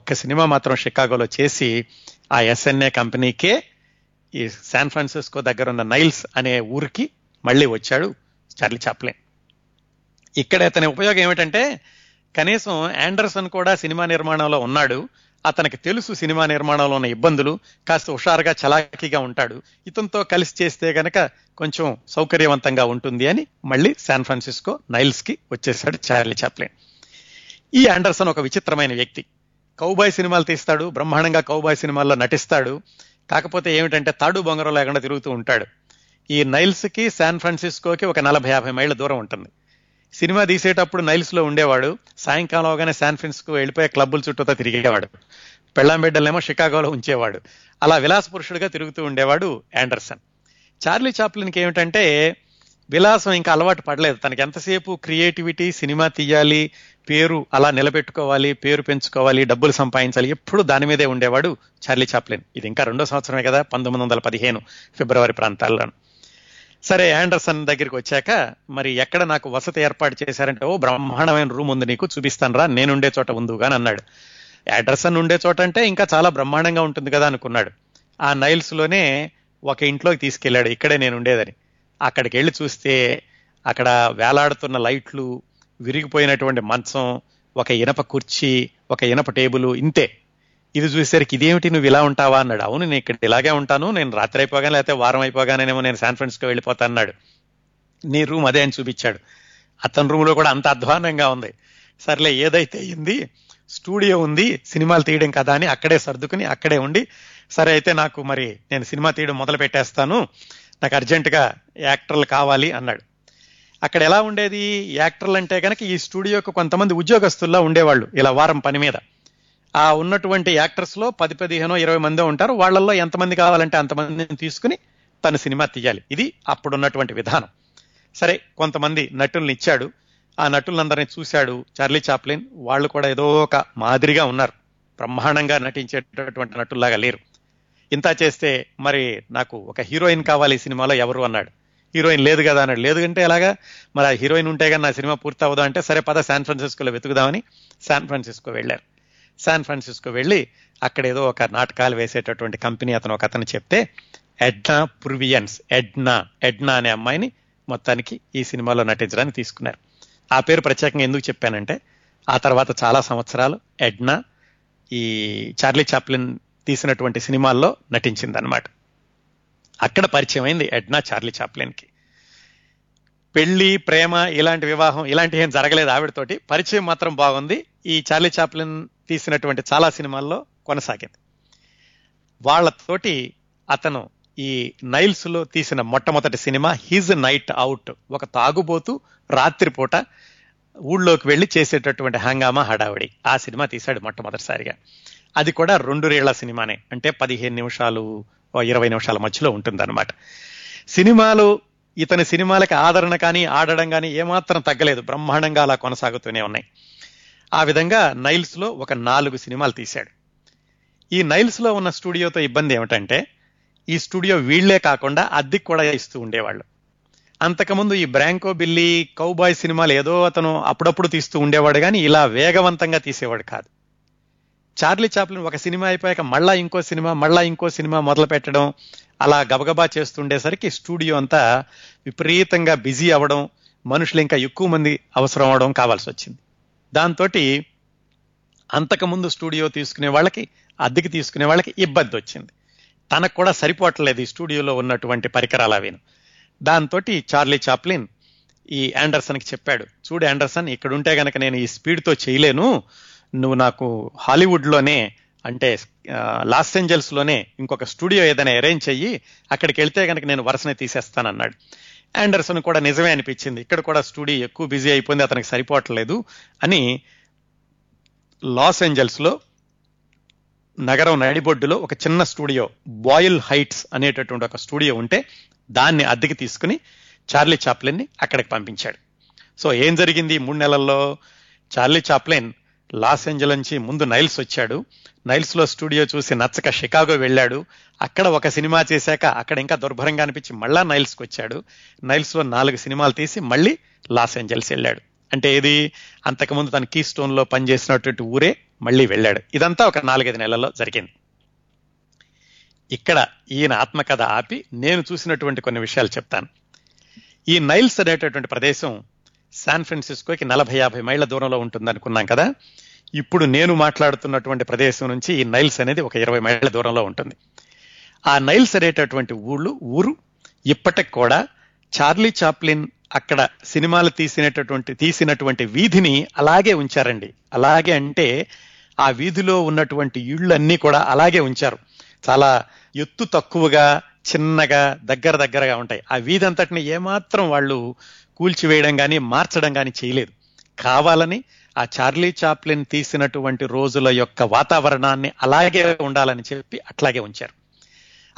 ఒక్క సినిమా మాత్రం షికాగోలో చేసి ఆ ఎస్ఎన్ఏ కంపెనీకే ఈ శాన్ ఫ్రాన్సిస్కో దగ్గర ఉన్న నైల్స్ అనే ఊరికి మళ్ళీ వచ్చాడు చార్లీ చాప్లిన్. ఇక్కడ అతని ఉపయోగం ఏమిటంటే కనీసం ఆండర్సన్ కూడా సినిమా నిర్మాణంలో ఉన్నాడు, అతనికి తెలుసు సినిమా నిర్మాణంలో ఉన్న ఇబ్బందులు, కాస్త హుషారుగా చలాకీగా ఉంటాడు, ఇతనితో కలిసి చేస్తే కనుక కొంచెం సౌకర్యవంతంగా ఉంటుంది అని మళ్ళీ శాన్ ఫ్రాన్సిస్కో నైల్స్కి వచ్చేసాడు చార్లీ చాప్లిన్. ఈ ఆండర్సన్ ఒక విచిత్రమైన వ్యక్తి. కౌబాయ్ సినిమాలు తీస్తాడు, బ్రహ్మాండంగా కౌబాయ్ సినిమాల్లో నటిస్తాడు, కాకపోతే ఏమిటంటే తాడు బొంగరం లేకుండా తిరుగుతూ ఉంటాడు. ఈ నైల్స్కి శాన్ ఫ్రాన్సిస్కోకి ఒక 40-50 మైళ్ళ దూరం ఉంటుంది. సినిమా తీసేటప్పుడు నైల్స్లో ఉండేవాడు, సాయంకాలం అవగానే శాన్ ఫ్రాన్సిస్కో వెళ్ళిపోయి క్లబ్బుల చుట్టూతా తిరిగేవాడు, పెళ్ళాం బిడ్డలనేమో షికాగోలో ఉంచేవాడు. అలా విలాస పురుషుడిగా తిరుగుతూ ఉండేవాడు ఆండర్సన్. చార్లీ చాప్లిన్కి ఏమిటంటే విలాసం ఇంకా అలవాటు పడలేదు. తనకి ఎంతసేపు క్రియేటివిటీ, సినిమా తీయాలి, పేరు అలా నిలబెట్టుకోవాలి, పేరు పెంచుకోవాలి, డబ్బులు సంపాదించాలి, ఎప్పుడు దాని మీదే ఉండేవాడు చార్లీ చాప్లిన్. ఇది ఇంకా 2వ సంవత్సరమే కదా, 1915 ఫిబ్రవరి ప్రాంతాల్లోనూ. సరే, ఆండర్సన్ దగ్గరికి వచ్చాక మరి ఎక్కడ నాకు వసతి ఏర్పాటు చేశారంటే, ఓ బ్రహ్మాండమైన రూమ్ ఉంది నీకు చూపిస్తాను రా, నేనుండే చోట ఉందిగా అని అన్నాడు. ఆండర్సన్ ఉండే చోట అంటే ఇంకా చాలా బ్రహ్మాండంగా ఉంటుంది కదా అనుకున్నాడు. ఆ నైల్స్లోనే ఒక ఇంట్లోకి తీసుకెళ్ళాడు, ఇక్కడే నేను ఉండేదని. అక్కడికి వెళ్ళి చూస్తే అక్కడ వేలాడుతున్న లైట్లు, విరిగిపోయినటువంటి మంచం, ఒక ఇనప కుర్చీ, ఒక ఇనప టేబుల్, ఇంతే. ఇది చూసేసరికి ఇదేమిటి నువ్వు ఇలా ఉంటావా అన్నాడు. అవును, నేను ఇక్కడ ఇలాగే ఉంటాను, నేను రాత్రి అయిపోగానే లేకపోతే వారం అయిపోగానేమో నేను శాన్ ఫ్రాన్సిస్కో వెళ్ళిపోతా అన్నాడు. నీ రూమ్ అదే అని చూపించాడు. అతని రూమ్లో కూడా అంత అధ్వానంగా ఉంది. సర్లే ఏదైతే అయింది, స్టూడియో ఉంది సినిమాలు తీయడం కదా అని అక్కడే సర్దుకుని అక్కడే ఉండి, సరే అయితే నాకు మరి నేను సినిమా తీయడం మొదలు పెట్టేస్తాను, నాకు అర్జెంటుగా యాక్టర్లు కావాలి అన్నాడు. అక్కడ ఎలా ఉండేది, యాక్టర్లు అంటే కనుక ఈ స్టూడియోకి కొంతమంది ఉద్యోగస్తుల్లా ఉండేవాళ్ళు, ఇలా వారం పని మీద. ఆ ఉన్నటువంటి యాక్టర్స్లో 10-15-20 మందో ఉంటారు. వాళ్ళల్లో ఎంతమంది కావాలంటే అంతమందిని తీసుకుని తను సినిమా తీయాలి. ఇది అప్పుడున్నటువంటి విధానం. సరే, కొంతమంది నటుల్ని ఇచ్చాడు. ఆ నటులందరినీ చూశాడు చార్లీ చాప్లిన్. వాళ్ళు కూడా ఏదో ఒక మాదిరిగా ఉన్నారు, బ్రహ్మాండంగా నటించేటటువంటి నటుల్లాగా లేరు. ఇంత చేస్తే మరి నాకు ఒక హీరోయిన్ కావాలి సినిమాలో, ఎవరు అన్నాడు. హీరోయిన్ లేదు కదా అన్నాడు. లేదు అంటే ఎలాగా, మరి ఆ హీరోయిన్ ఉంటే కానీ నా సినిమా పూర్తి అవదా అంటే, సరే పద శాన్ ఫ్రాన్సిస్కోలో వెతుకుదామని శాన్ ఫ్రాన్సిస్కో వెళ్ళారు. శాన్ ఫ్రాన్సిస్కో వెళ్ళి అక్కడ ఏదో ఒక నాటకాలు వేసేటటువంటి కంపెనీ అతను చెప్తే ఎడ్నా పుర్వియన్స్, ఎడ్నా అనే అమ్మాయిని మొత్తానికి ఈ సినిమాలో నటించడానికి తీసుకున్నారు. ఆ పేరు ప్రత్యేకంగా ఎందుకు చెప్పానంటే, ఆ తర్వాత చాలా సంవత్సరాలు ఎడ్నా ఈ చార్లీ చాప్లిన్ తీసినటువంటి సినిమాల్లో నటించిందనమాట. అక్కడ పరిచయం అయింది ఎడ్నా చార్లీ చాప్లిన్కి. పెళ్లి, ప్రేమ, ఇలాంటి వివాహం ఇలాంటివి ఏం జరగలేదు ఆవిడతోటి. పరిచయం మాత్రం బాగుంది. ఈ చార్లీ చాప్లిన్ తీసినటువంటి చాలా సినిమాల్లో కొనసాగింది. వాళ్ళతోటి అతను ఈ నైల్స్లో తీసిన మొట్టమొదటి సినిమా హిస్ నైట్ అవుట్. ఒక తాగుబోతూ రాత్రిపూట ఊళ్ళోకి వెళ్ళి చేసేటటువంటి హంగామా హడావిడి, ఆ సినిమా తీశాడు మొట్టమొదటిసారిగా. అది కూడా 2 రీళ్ల సినిమానే, అంటే 15 నిమిషాలు 20 నిమిషాల మధ్యలో ఉంటుందన్నమాట. సినిమాలు, ఇతని సినిమాలకి ఆదరణ కానీ ఆడడం కానీ ఏమాత్రం తగ్గలేదు, బ్రహ్మాండంగా అలా కొనసాగుతూనే ఉన్నాయి. ఆ విధంగా నైల్స్లో ఒక 4 సినిమాలు తీశాడు. ఈ నైల్స్లో ఉన్న స్టూడియోతో ఇబ్బంది ఏమిటంటే, ఈ స్టూడియో వీళ్లే కాకుండా అద్దెకి కూడా ఇస్తూ ఉండేవాళ్ళు. అంతకుముందు ఈ బ్రాంకో బిల్లీ, కౌబాయ్ సినిమాలు ఏదో అతను అప్పుడప్పుడు తీస్తూ ఉండేవాడు కానీ ఇలా వేగవంతంగా తీసేవాడు కాదు. చార్లీ చాప్లిన్ ఒక సినిమా అయిపోయాక మళ్ళా ఇంకో సినిమా మొదలు పెట్టడం, అలా గబగబా చేస్తుండేసరికి స్టూడియో అంతా విపరీతంగా బిజీ అవ్వడం, మనుషులు ఇంకా ఎక్కువ మంది అవసరం అవడం కావాల్సి వచ్చింది. దాంతో అంతకుముందు స్టూడియో తీసుకునే వాళ్ళకి, అద్దెకి తీసుకునే వాళ్ళకి ఇబ్బంది వచ్చింది. తనకు కూడా సరిపోవట్లేదు ఈ స్టూడియోలో ఉన్నటువంటి పరికరాలు అవేను. దాంతో చార్లీ చాప్లిన్ ఈ ఆండర్సన్కి చెప్పాడు, చూడు ఆండర్సన్, ఇక్కడ ఉంటే కనుక నేను ఈ స్పీడ్తో చేయలేను, నువ్వు నాకు హాలీవుడ్లోనే అంటే లాస్ ఏంజల్స్లోనే ఇంకొక స్టూడియో ఏదైనా అరేంజ్ చెయ్యి, అక్కడికి వెళ్తే కనుక నేను వరుసనే తీసేస్తానన్నాడు. ఆండర్సన్ కూడా నిజమే అనిపించింది, ఇక్కడ కూడా స్టూడియో ఎక్కువ బిజీ అయిపోయింది, అతనికి సరిపోవట్లేదు అని లాస్ ఏంజల్స్లో నగరం నడిబొడ్డులో ఒక చిన్న స్టూడియో బాయిల్ హైట్స్ అనేటటువంటి ఒక స్టూడియో ఉంటే దాన్ని అద్దెకి తీసుకుని చార్లీ చాప్లిన్ని అక్కడికి పంపించాడు. సో ఏం జరిగింది, 3 నెలల్లో చార్లీ చాప్లిన్ లాస్ ఏంజల్స్ నుంచి ముందు నైల్స్ వచ్చాడు. నైల్స్లో స్టూడియో చూసి నచ్చక షికాగో వెళ్ళాడు. అక్కడ ఒక సినిమా చేశాక అక్కడ ఇంకా దుర్భరంగా అనిపించి మళ్ళా నైల్స్కి వచ్చాడు. నైల్స్లో 4 సినిమాలు తీసి మళ్ళీ లాస్ ఏంజల్స్ వెళ్ళాడు. అంటే ఇది అంతకుముందు తను కీస్టోన్లో పనిచేసినటువంటి ఊరే మళ్ళీ వెళ్ళాడు. ఇదంతా ఒక 4-5 నెలల్లో జరిగింది. ఇక్కడ ఈయన ఆత్మకథ ఆపి నేను చూసినటువంటి కొన్ని విషయాలు చెప్తాను. ఈ నైల్స్ అనేటటువంటి ప్రదేశం శాన్ ఫ్రాన్సిస్కోకి 40-50 మైళ్ళ దూరంలో ఉంటుందనుకున్నాం కదా. ఇప్పుడు నేను మాట్లాడుతున్నటువంటి ప్రదేశం నుంచి ఈ నైల్స్ అనేది ఒక 20 మైళ్ళ దూరంలో ఉంటుంది. ఆ నైల్స్ అనేటటువంటి ఊరు ఇప్పటికి కూడా చార్లీ చాప్లిన్ అక్కడ సినిమాలు తీసినటువంటి వీధిని అలాగే ఉంచారండి. అలాగే అంటే ఆ వీధిలో ఉన్నటువంటి ఇళ్ళన్నీ కూడా అలాగే ఉంచారు. చాలా ఎత్తు తక్కువగా, చిన్నగా, దగ్గర దగ్గరగా ఉంటాయి. ఆ వీధి అంతటిని ఏమాత్రం వాళ్ళు కూల్చివేయడం కానీ మార్చడం కానీ చేయలేదు. కావాలని ఆ చార్లీ చాప్లిన్ తీసినటువంటి రోజుల యొక్క వాతావరణాన్ని అలాగే ఉండాలని చెప్పి అట్లాగే ఉంచారు.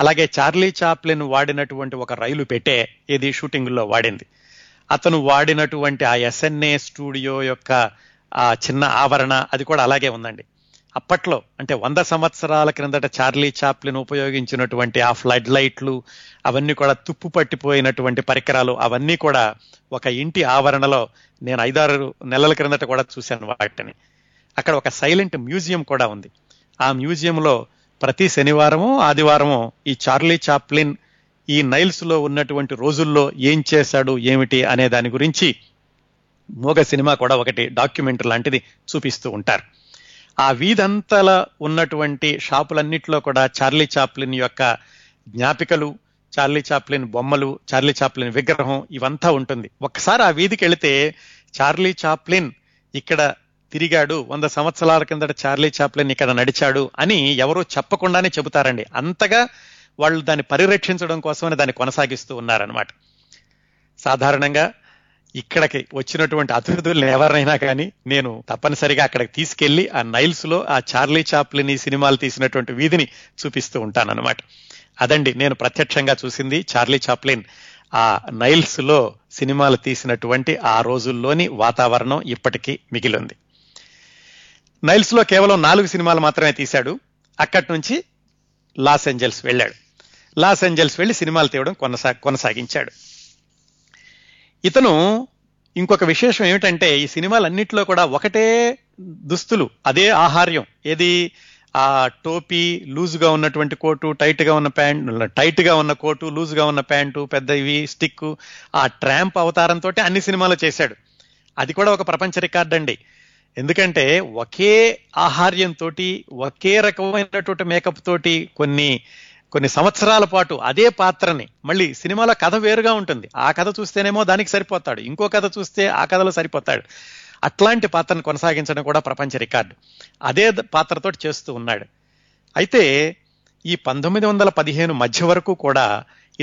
అలాగే చార్లీ చాప్లిన్ వాడినటువంటి ఒక రైలు పెట్టే ఏది షూటింగ్లో వాడింది, అతను వాడినటువంటి ఆ ఎస్ఎన్ఏ స్టూడియో యొక్క ఆ చిన్న ఆవరణ అది కూడా అలాగే ఉందండి. అప్పట్లో అంటే 100 సంవత్సరాల క్రిందట చార్లీ చాప్లిన్ ఉపయోగించినటువంటి ఆ ఫ్లడ్ లైట్లు అవన్నీ కూడా తుప్పు పట్టిపోయినటువంటి పరికరాలు అవన్నీ కూడా ఒక ఇంటి ఆవరణలో నేను 5-6 నెలల క్రిందట కూడా చూశాను వాటిని. అక్కడ ఒక సైలెంట్ మ్యూజియం కూడా ఉంది. ఆ మ్యూజియంలో ప్రతి శనివారము ఆదివారము ఈ చార్లీ చాప్లిన్ ఈ నైల్స్లో ఉన్నటువంటి రోజుల్లో ఏం చేశాడు ఏమిటి అనే దాని గురించి మోగ సినిమా కూడా ఒకటి డాక్యుమెంట్ లాంటిది చూపిస్తూ ఉంటారు. ఆ వీధంతలా ఉన్నటువంటి షాపులన్నింటిలో కూడా చార్లీ చాప్లిన్ యొక్క జ్ఞాపికలు, చార్లీ చాప్లిన్ బొమ్మలు, చార్లీ చాప్లిన్ విగ్రహం ఇవంతా ఉంటుంది. ఒకసారి ఆ వీధికి వెళితే చార్లీ చాప్లిన్ ఇక్కడ తిరిగాడు, 100 సంవత్సరాల కిందట చార్లీ చాప్లిన్ ఇక్కడ నడిచాడు అని ఎవరో చెప్పకుండానే చెబుతారండి. అంతగా వాళ్ళు దాన్ని పరిరక్షించడం కోసమని దాన్ని కొనసాగిస్తూ ఉన్నారనమాట. సాధారణంగా ఇక్కడికి వచ్చినటువంటి అతిథులను ఎవరైనా కానీ నేను తప్పనిసరిగా అక్కడికి తీసుకెళ్లి ఆ నైల్స్ లో ఆ చార్లీ చాప్లిన్ ఈ సినిమాలు తీసినటువంటి వీధిని చూపిస్తూ ఉంటానన్నమాట. అదండి నేను ప్రత్యక్షంగా చూసింది చార్లీ చాప్లిన్ ఆ నైల్స్ లో సినిమాలు తీసినటువంటి ఆ రోజుల్లోని వాతావరణం ఇప్పటికీ మిగిలింది. నైల్స్ లో కేవలం 4 సినిమాలు మాత్రమే తీశాడు. అక్కడి నుంచి లాస్ ఏంజల్స్ వెళ్ళాడు. లాస్ ఏంజల్స్ వెళ్ళి సినిమాలు తీయడం కొనసాగించాడు. ఇతను ఇంకొక విశేషం ఏమిటంటే ఈ సినిమాలన్నింటిలో కూడా ఒకటే దుస్తులు, అదే ఆహార్యం. ఏది ఆ టోపీ, లూజుగా ఉన్నటువంటి కోటు, టైట్గా ఉన్న కోటు, లూజుగా ఉన్న ప్యాంటు, పెద్ద ఇవి స్టిక్, ఆ ట్రాంప్ అవతారంతో అన్ని సినిమాలు చేశాడు. అది కూడా ఒక ప్రపంచ రికార్డ్ అండి. ఎందుకంటే ఒకే ఆహార్యంతో, ఒకే రకమైనటువంటి మేకప్ తోటి కొన్ని సంవత్సరాల పాటు అదే పాత్రని, మళ్ళీ సినిమాలో కథ వేరుగా ఉంటుంది, ఆ కథ చూస్తేనేమో దానికి సరిపోతాడు, ఇంకో కథ చూస్తే ఆ కథలో సరిపోతాడు, అట్లాంటి పాత్రను కొనసాగించడం కూడా ప్రపంచ రికార్డు. అదే పాత్రతో చేస్తూ ఉన్నాడు. అయితే ఈ 1915 మధ్య వరకు కూడా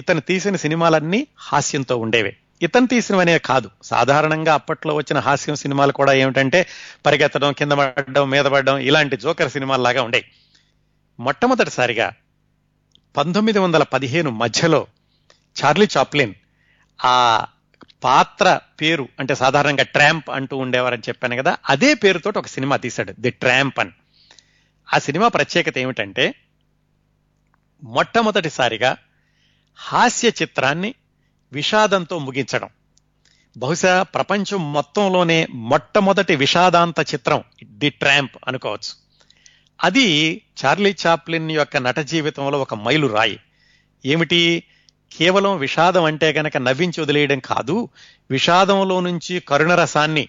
ఇతను తీసిన సినిమాలన్నీ హాస్యంతో ఉండేవే. ఇతను తీసినవనే కాదు, సాధారణంగా అప్పట్లో వచ్చిన హాస్యం సినిమాలు కూడా ఏమిటంటే పరిగెత్తడం, కింద పడడం, మీద పడడం, ఇలాంటి జోకర్ సినిమాల్లాగా ఉండేవి. మొట్టమొదటిసారిగా 1915 మధ్యలో చార్లీ చాప్లిన్ ఆ పాత్ర పేరు, అంటే సాధారణంగా ట్రాంప్ అంటూ ఉండేవారని చెప్పాను కదా, అదే పేరుతో ఒక సినిమా తీశాడు, ది ట్రాంప్ అని. ఆ సినిమా ప్రత్యేకత ఏమిటంటే మొట్టమొదటిసారిగా హాస్య చిత్రాన్ని విషాదంతో ముగించడం. బహుశా ప్రపంచం మొత్తంలోనే మొట్టమొదటి విషాదాంత చిత్రం ది ట్రాంప్ అనుకోవచ్చు. అది చార్లీ చాప్లిన్ యొక్క నట జీవితంలో ఒక మైలు రాయి. ఏమిటి, కేవలం విషాదం అంటే కనుక నవ్వించి వదిలేయడం కాదు, విషాదంలో నుంచి కరుణరసాన్ని,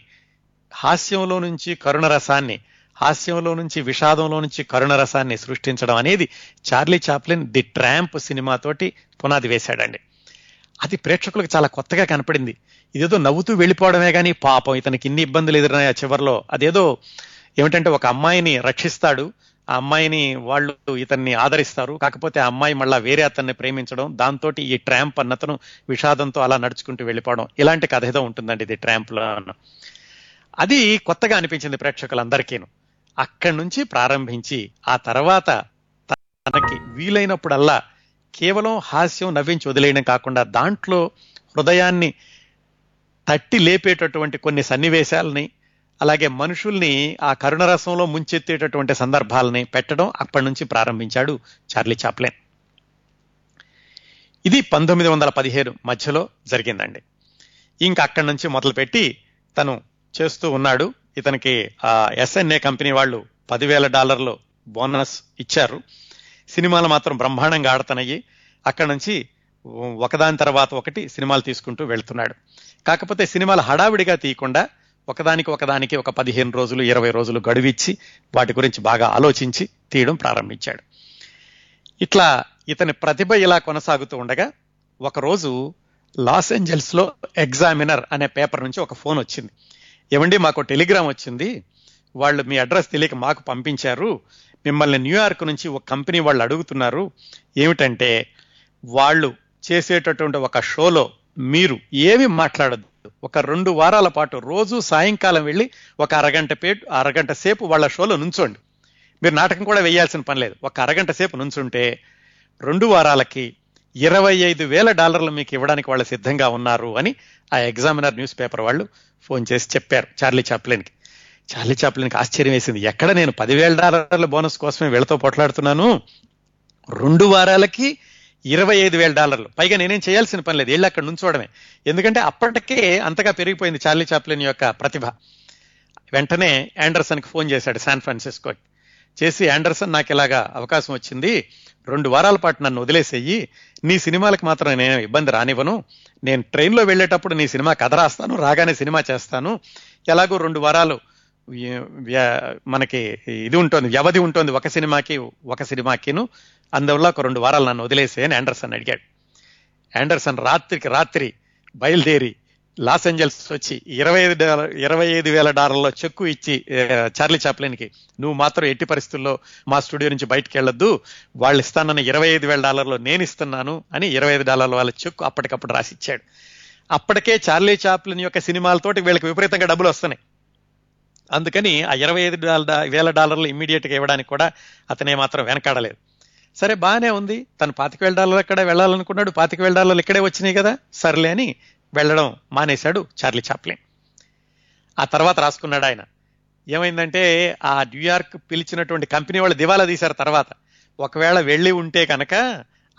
హాస్యంలో నుంచి కరుణరసాన్ని, హాస్యంలో నుంచి విషాదంలో నుంచి కరుణరసాన్ని సృష్టించడం అనేది చార్లీ చాప్లిన్ ది ట్రాంప్ సినిమాతోటి పునాది వేశాడండి. అది ప్రేక్షకులకు చాలా కొత్తగా కనపడింది. ఇదేదో నవ్వుతూ వెళ్ళిపోవడమే కానీ పాపం ఇతనికి ఇన్ని ఇబ్బందులు ఎదురైనా చివరిలో అదేదో ఏమిటంటే ఒక అమ్మాయిని రక్షిస్తాడు, ఆ అమ్మాయిని వాళ్ళు ఇతన్ని ఆదరిస్తారు, కాకపోతే ఆ అమ్మాయి మళ్ళా వేరే అతన్ని ప్రేమించడం, దాంతో ఈ ట్రాంప్ అన్నతను విషాదంతో అలా నడుచుకుంటూ వెళ్ళిపోవడం, ఇలాంటి కథ ఏదో ఉంటుందండి ఇది ట్రాంప్లో అన్న. అది కొత్తగా అనిపించింది ప్రేక్షకులందరికీను. అక్కడి నుంచి ప్రారంభించి ఆ తర్వాత తనకి వీలైనప్పుడల్లా కేవలం హాస్యం నవ్వించి వదిలేయడం కాకుండా దాంట్లో హృదయాన్ని తట్టి లేపేటటువంటి కొన్ని సన్నివేశాలని, అలాగే మనుషుల్ని ఆ కరుణరసంలో ముంచెత్తేటటువంటి సందర్భాలని పెట్టడం అప్పటి నుంచి ప్రారంభించాడు చార్లీ చాప్లిన్. ఇది 1915 మధ్యలో జరిగిందండి. ఇంకా అక్కడి నుంచి మొదలుపెట్టి తను చేస్తూ ఉన్నాడు. ఇతనికి ఎస్ఎన్ఏ కంపెనీ వాళ్ళు $10,000 బోనస్ ఇచ్చారు. సినిమాలు మాత్రం బ్రహ్మాండంగా ఆడుతున్నాయి. అక్కడి నుంచి ఒకదాని తర్వాత ఒకటి సినిమాలు తీసుకుంటూ వెళ్తున్నాడు. కాకపోతే సినిమాలు హడావిడిగా తీయకుండా ఒకదానికి ఒక 15 రోజులు 20 రోజులు గడువిచ్చి వాటి గురించి బాగా ఆలోచించి తీయడం ప్రారంభించాడు. ఇట్లా ఇతని ప్రతిభ ఇలా కొనసాగుతూ ఉండగా ఒకరోజు లాస్ ఏంజల్స్లో ఎగ్జామినర్ అనే పేపర్ నుంచి ఒక ఫోన్ వచ్చింది. ఏమండి, మాకు టెలిగ్రామ్ వచ్చింది, వాళ్ళు మీ అడ్రస్ తెలియక మాకు పంపించారు, మిమ్మల్ని న్యూయార్క్ నుంచి ఒక కంపెనీ వాళ్ళు అడుగుతున్నారు ఏమిటంటే వాళ్ళు చేసేటటువంటి ఒక షోలో మీరు ఏమి మాట్లాడద్దు, ఒక 2 వారాల పాటు రోజు సాయంకాలం వెళ్ళి ఒక అరగంట సేపు వాళ్ళ షోలో నుంచోండి, మీరు నాటకం కూడా వేయాల్సిన పని లేదు, ఒక అరగంట సేపు నుంచుంటే 2 వారాలకి $25,000 మీకు ఇవ్వడానికి వాళ్ళు సిద్ధంగా ఉన్నారు అని ఆ ఎగ్జామినర్ న్యూస్ పేపర్ వాళ్ళు ఫోన్ చేసి చెప్పారు చార్లీ చాప్లిన్కి ఆశ్చర్యం వేసింది. ఎక్కడ నేను $10,000 బోనస్ కోసమే వీళ్ళతో పోట్లాడుతున్నాను, 2 వారాలకి $25,000, పైగా నేనేం చేయాల్సిన పని లేదు, వెళ్ళి అక్కడ నుంచోవడమే. ఎందుకంటే అప్పటికే అంతగా పెరిగిపోయింది చార్లీ చాప్లిన్ యొక్క ప్రతిభ. వెంటనే ఆండర్సన్కి ఫోన్ చేశాడు శాన్ ఫ్రాన్సిస్కోకి, చేసి ఆండర్సన్ నాకు ఇలాగా అవకాశం వచ్చింది, 2 వారాల పాటు నన్ను వదిలేసేయి, నీ సినిమాలకు మాత్రం నేను ఇబ్బంది రానివ్వను, నేను ట్రైన్లో వెళ్ళేటప్పుడు నీ సినిమా కథ రాస్తాను, రాగానే సినిమా చేస్తాను, ఎలాగో 2 వారాలు మనకి ఇది ఉంటుంది, వ్యవధి ఉంటుంది ఒక సినిమాకిను, అందువల్ల ఒక 2 వారాలు నన్ను వదిలేసేయి అని ఆండర్సన్ అడిగాడు. ఆండర్సన్ రాత్రికి రాత్రి బయలుదేరి లాస్ ఏంజల్స్ వచ్చి $25,000 చెక్కు ఇచ్చి చార్లీ చాప్లిన్కి, నువ్వు మాత్రం ఎట్టి పరిస్థితుల్లో మా స్టూడియో నుంచి బయటకు వెళ్ళొద్దు, వాళ్ళు ఇస్తానన్న $25,000 నేను ఇస్తున్నాను అని $25 వాళ్ళ చెక్కు అప్పటికప్పుడు రాసిచ్చాడు. అప్పటికే చార్లీ చాప్లిన్ యొక్క సినిమాలతోటి వీళ్ళకి విపరీతంగా డబ్బులు వస్తున్నాయి, అందుకని ఆ $25,000 ఇమ్మీడియట్గా ఇవ్వడానికి కూడా అతనే మాత్రం వెనకాడలేదు. సరే బాగానే ఉంది, తను $25,000 ఇక్కడే వెళ్ళాలనుకున్నాడు, $25,000 ఇక్కడే వచ్చినాయి కదా సర్లే అని వెళ్ళడం మానేశాడు చార్లీ చాప్లిన్. ఆ తర్వాత రాసుకున్నాడు ఆయన, ఏమైందంటే ఆ న్యూయార్క్ పిలిచినటువంటి కంపెనీ వాళ్ళు దివాలా తీశారు. తర్వాత ఒకవేళ వెళ్ళి ఉంటే కనుక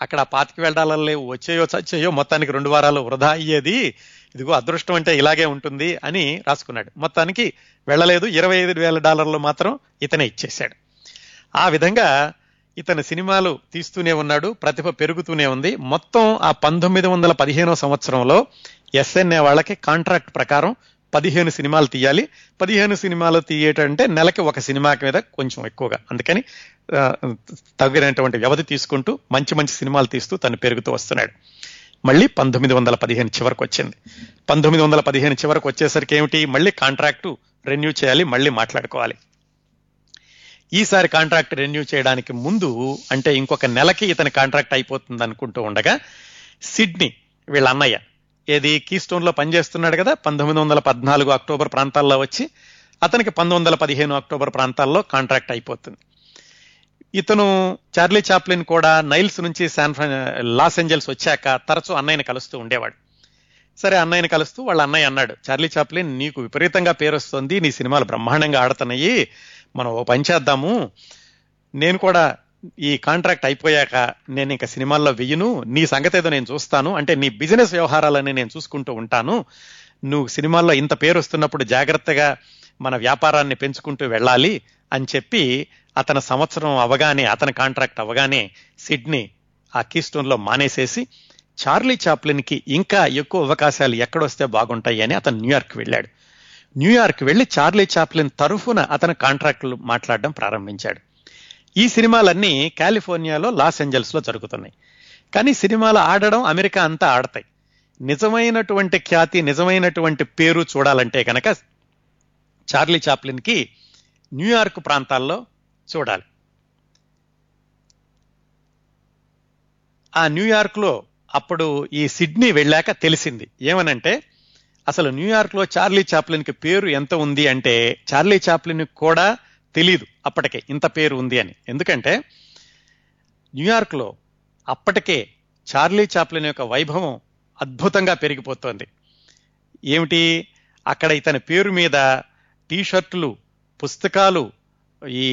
అక్కడ $25,000 వచ్చేయో చచ్చేయో, మొత్తానికి 2 వారాలు వృధా అయ్యేది, ఇదిగో అదృష్టం అంటే ఇలాగే ఉంటుంది అని రాసుకున్నాడు. మొత్తానికి వెళ్ళలేదు, $25,000 మాత్రం ఇతనే ఇచ్చేశాడు. ఆ విధంగా ఇతను సినిమాలు తీస్తూనే ఉన్నాడు, ప్రతిభ పెరుగుతూనే ఉంది. మొత్తం ఆ 1915వ సంవత్సరంలో ఎస్ఎన్ఏ వాళ్ళకి కాంట్రాక్ట్ ప్రకారం 15 సినిమాలు తీయాలి, 15 సినిమాలు తీయటంటే నెలకి ఒక సినిమా మీద కొంచెం ఎక్కువగా, అందుకని తగినటువంటి వ్యవధి తీసుకుంటూ మంచి మంచి సినిమాలు తీస్తూ తను పెరుగుతూ వస్తున్నాడు. మళ్ళీ 1915 చివరికి వచ్చింది. 1915 చివరికి వచ్చేసరికి ఏమిటి, మళ్ళీ కాంట్రాక్టు రెన్యూ చేయాలి, మళ్ళీ మాట్లాడుకోవాలి. ఈసారి కాంట్రాక్ట్ రెన్యూ చేయడానికి ముందు అంటే ఇంకొక నెలకి ఇతని కాంట్రాక్ట్ అయిపోతుంది అనుకుంటూ ఉండగా సిడ్నీ వీళ్ళ అన్నయ్య ఏది కీస్టోన్లో పనిచేస్తున్నాడు కదా, 1914 అక్టోబర్ ప్రాంతాల్లో వచ్చి అతనికి 1915 అక్టోబర్ ప్రాంతాల్లో కాంట్రాక్ట్ అయిపోతుంది. ఇతను చార్లీ చాప్లిన్ కూడా నైల్స్ నుంచి లాస్ ఏంజల్స్ వచ్చాక తరచూ అన్నయ్యని కలుస్తూ ఉండేవాడు. సరే అన్నయ్యని కలుస్తూ వాళ్ళ అన్నయ్య అన్నాడు, చార్లీ చాప్లిన్ నీకు విపరీతంగా పేరు వస్తుంది, నీ సినిమాలు బ్రహ్మాండంగా ఆడుతున్నాయి, మనం ఓ పని చేద్దాము, నేను కూడా ఈ కాంట్రాక్ట్ అయిపోయాక నేను ఇంకా సినిమాల్లో వెయ్యను, నీ సంగతి ఏదో నేను చూస్తాను, అంటే నీ బిజినెస్ వ్యవహారాలని నేను చూసుకుంటూ ఉంటాను, నువ్వు సినిమాల్లో ఇంత పేరు వస్తున్నప్పుడు జాగ్రత్తగా మన వ్యాపారాన్ని పెంచుకుంటూ వెళ్ళాలి అని చెప్పి అతని సంవత్సరం అవగానే అతని కాంట్రాక్ట్ అవగానే సిడ్నీ ఆ కీస్టోన్లో మానేసేసి చార్లీ చాప్లిన్కి ఇంకా ఎక్కువ అవకాశాలు ఎక్కడొస్తే బాగుంటాయి అని అతను న్యూయార్క్ వెళ్ళాడు. న్యూయార్క్ వెళ్ళి చార్లీ చాప్లిన్ తరఫున అతను కాంట్రాక్టులు మాట్లాడడం ప్రారంభించాడు. ఈ సినిమాలన్నీ కాలిఫోర్నియాలో లాస్ ఏంజల్స్లో జరుగుతున్నాయి, కానీ సినిమాలు ఆడడం అమెరికా అంతా ఆడతాయి. నిజమైనటువంటి ఖ్యాతి నిజమైనటువంటి పేరు చూడాలంటే కనుక చార్లీ చాప్లిన్కి న్యూయార్క్ ప్రాంతాల్లో చూడాలి. ఆ న్యూయార్క్లో అప్పుడు ఈ సిడ్నీ వెళ్ళాక తెలిసింది ఏమనంటే అసలు న్యూయార్క్లో చార్లీ చాప్లిన్కి పేరు ఎంత ఉంది అంటే చార్లీ చాప్లిన్ కూడా తెలీదు అప్పటికే ఇంత పేరు ఉంది అని. ఎందుకంటే న్యూయార్క్లో అప్పటికే చార్లీ చాప్లిన్ యొక్క వైభవం అద్భుతంగా పెరిగిపోతుంది. ఏమిటి, అక్కడ ఇతని పేరు మీద టీషర్టులు, పుస్తకాలు, ఈ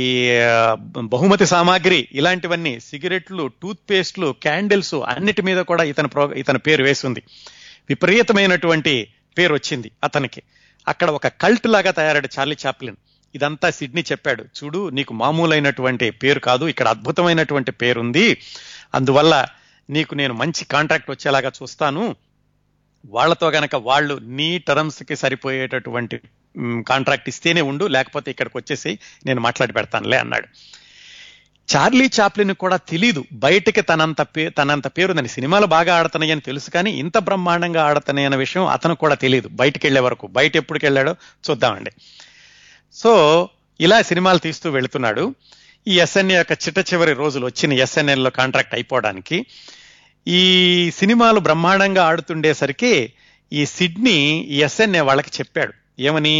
బహుమతి సామాగ్రి, ఇలాంటివన్నీ, సిగరెట్లు, టూత్పేస్ట్లు, క్యాండిల్స్ అన్నిటి మీద కూడా ఇతని పేరు వేసింది. విపరీతమైనటువంటి పేరు వచ్చింది అతనికి. అక్కడ ఒక కల్ట్ లాగా తయారాడు చార్లీ చాప్లిన్. ఇదంతా సిడ్నీ చెప్పాడు, చూడు నీకు మామూలైనటువంటి పేరు కాదు, ఇక్కడ అద్భుతమైనటువంటి పేరుంది, అందువల్ల నీకు నేను మంచి కాంట్రాక్ట్ వచ్చేలాగా చూస్తాను, వాళ్ళతో గనక వాళ్ళు నీ టర్మ్స్కి సరిపోయేటటువంటి కాంట్రాక్ట్ ఇస్తేనే ఉండు, లేకపోతే ఇక్కడికి వచ్చేసి నేను మాట్లాడి పెడతానులే అన్నాడు. చార్లీ చాప్లిన్ కూడా తెలీదు బయటికి తనంత పేరు ఉందని, సినిమాలు బాగా ఆడుతున్నాయని తెలుసు కానీ ఇంత బ్రహ్మాండంగా ఆడుతున్నాయి అనే విషయం అతను కూడా తెలియదు బయటికి వెళ్ళే వరకు. బయట ఎప్పటికి వెళ్ళాడో చూద్దామండి. సో ఇలా సినిమాలు తీస్తూ వెళుతున్నాడు. ఈ ఎస్ఎన్ఏ యొక్క చిట్ట చివరి రోజులు వచ్చిన ఎస్ఎన్ఏలో కాంట్రాక్ట్ అయిపోవడానికి ఈ సినిమాలు బ్రహ్మాండంగా ఆడుతుండేసరికి ఈ సిడ్నీ ఎస్ఎన్ఏ వాళ్ళకి చెప్పాడు ఏమని,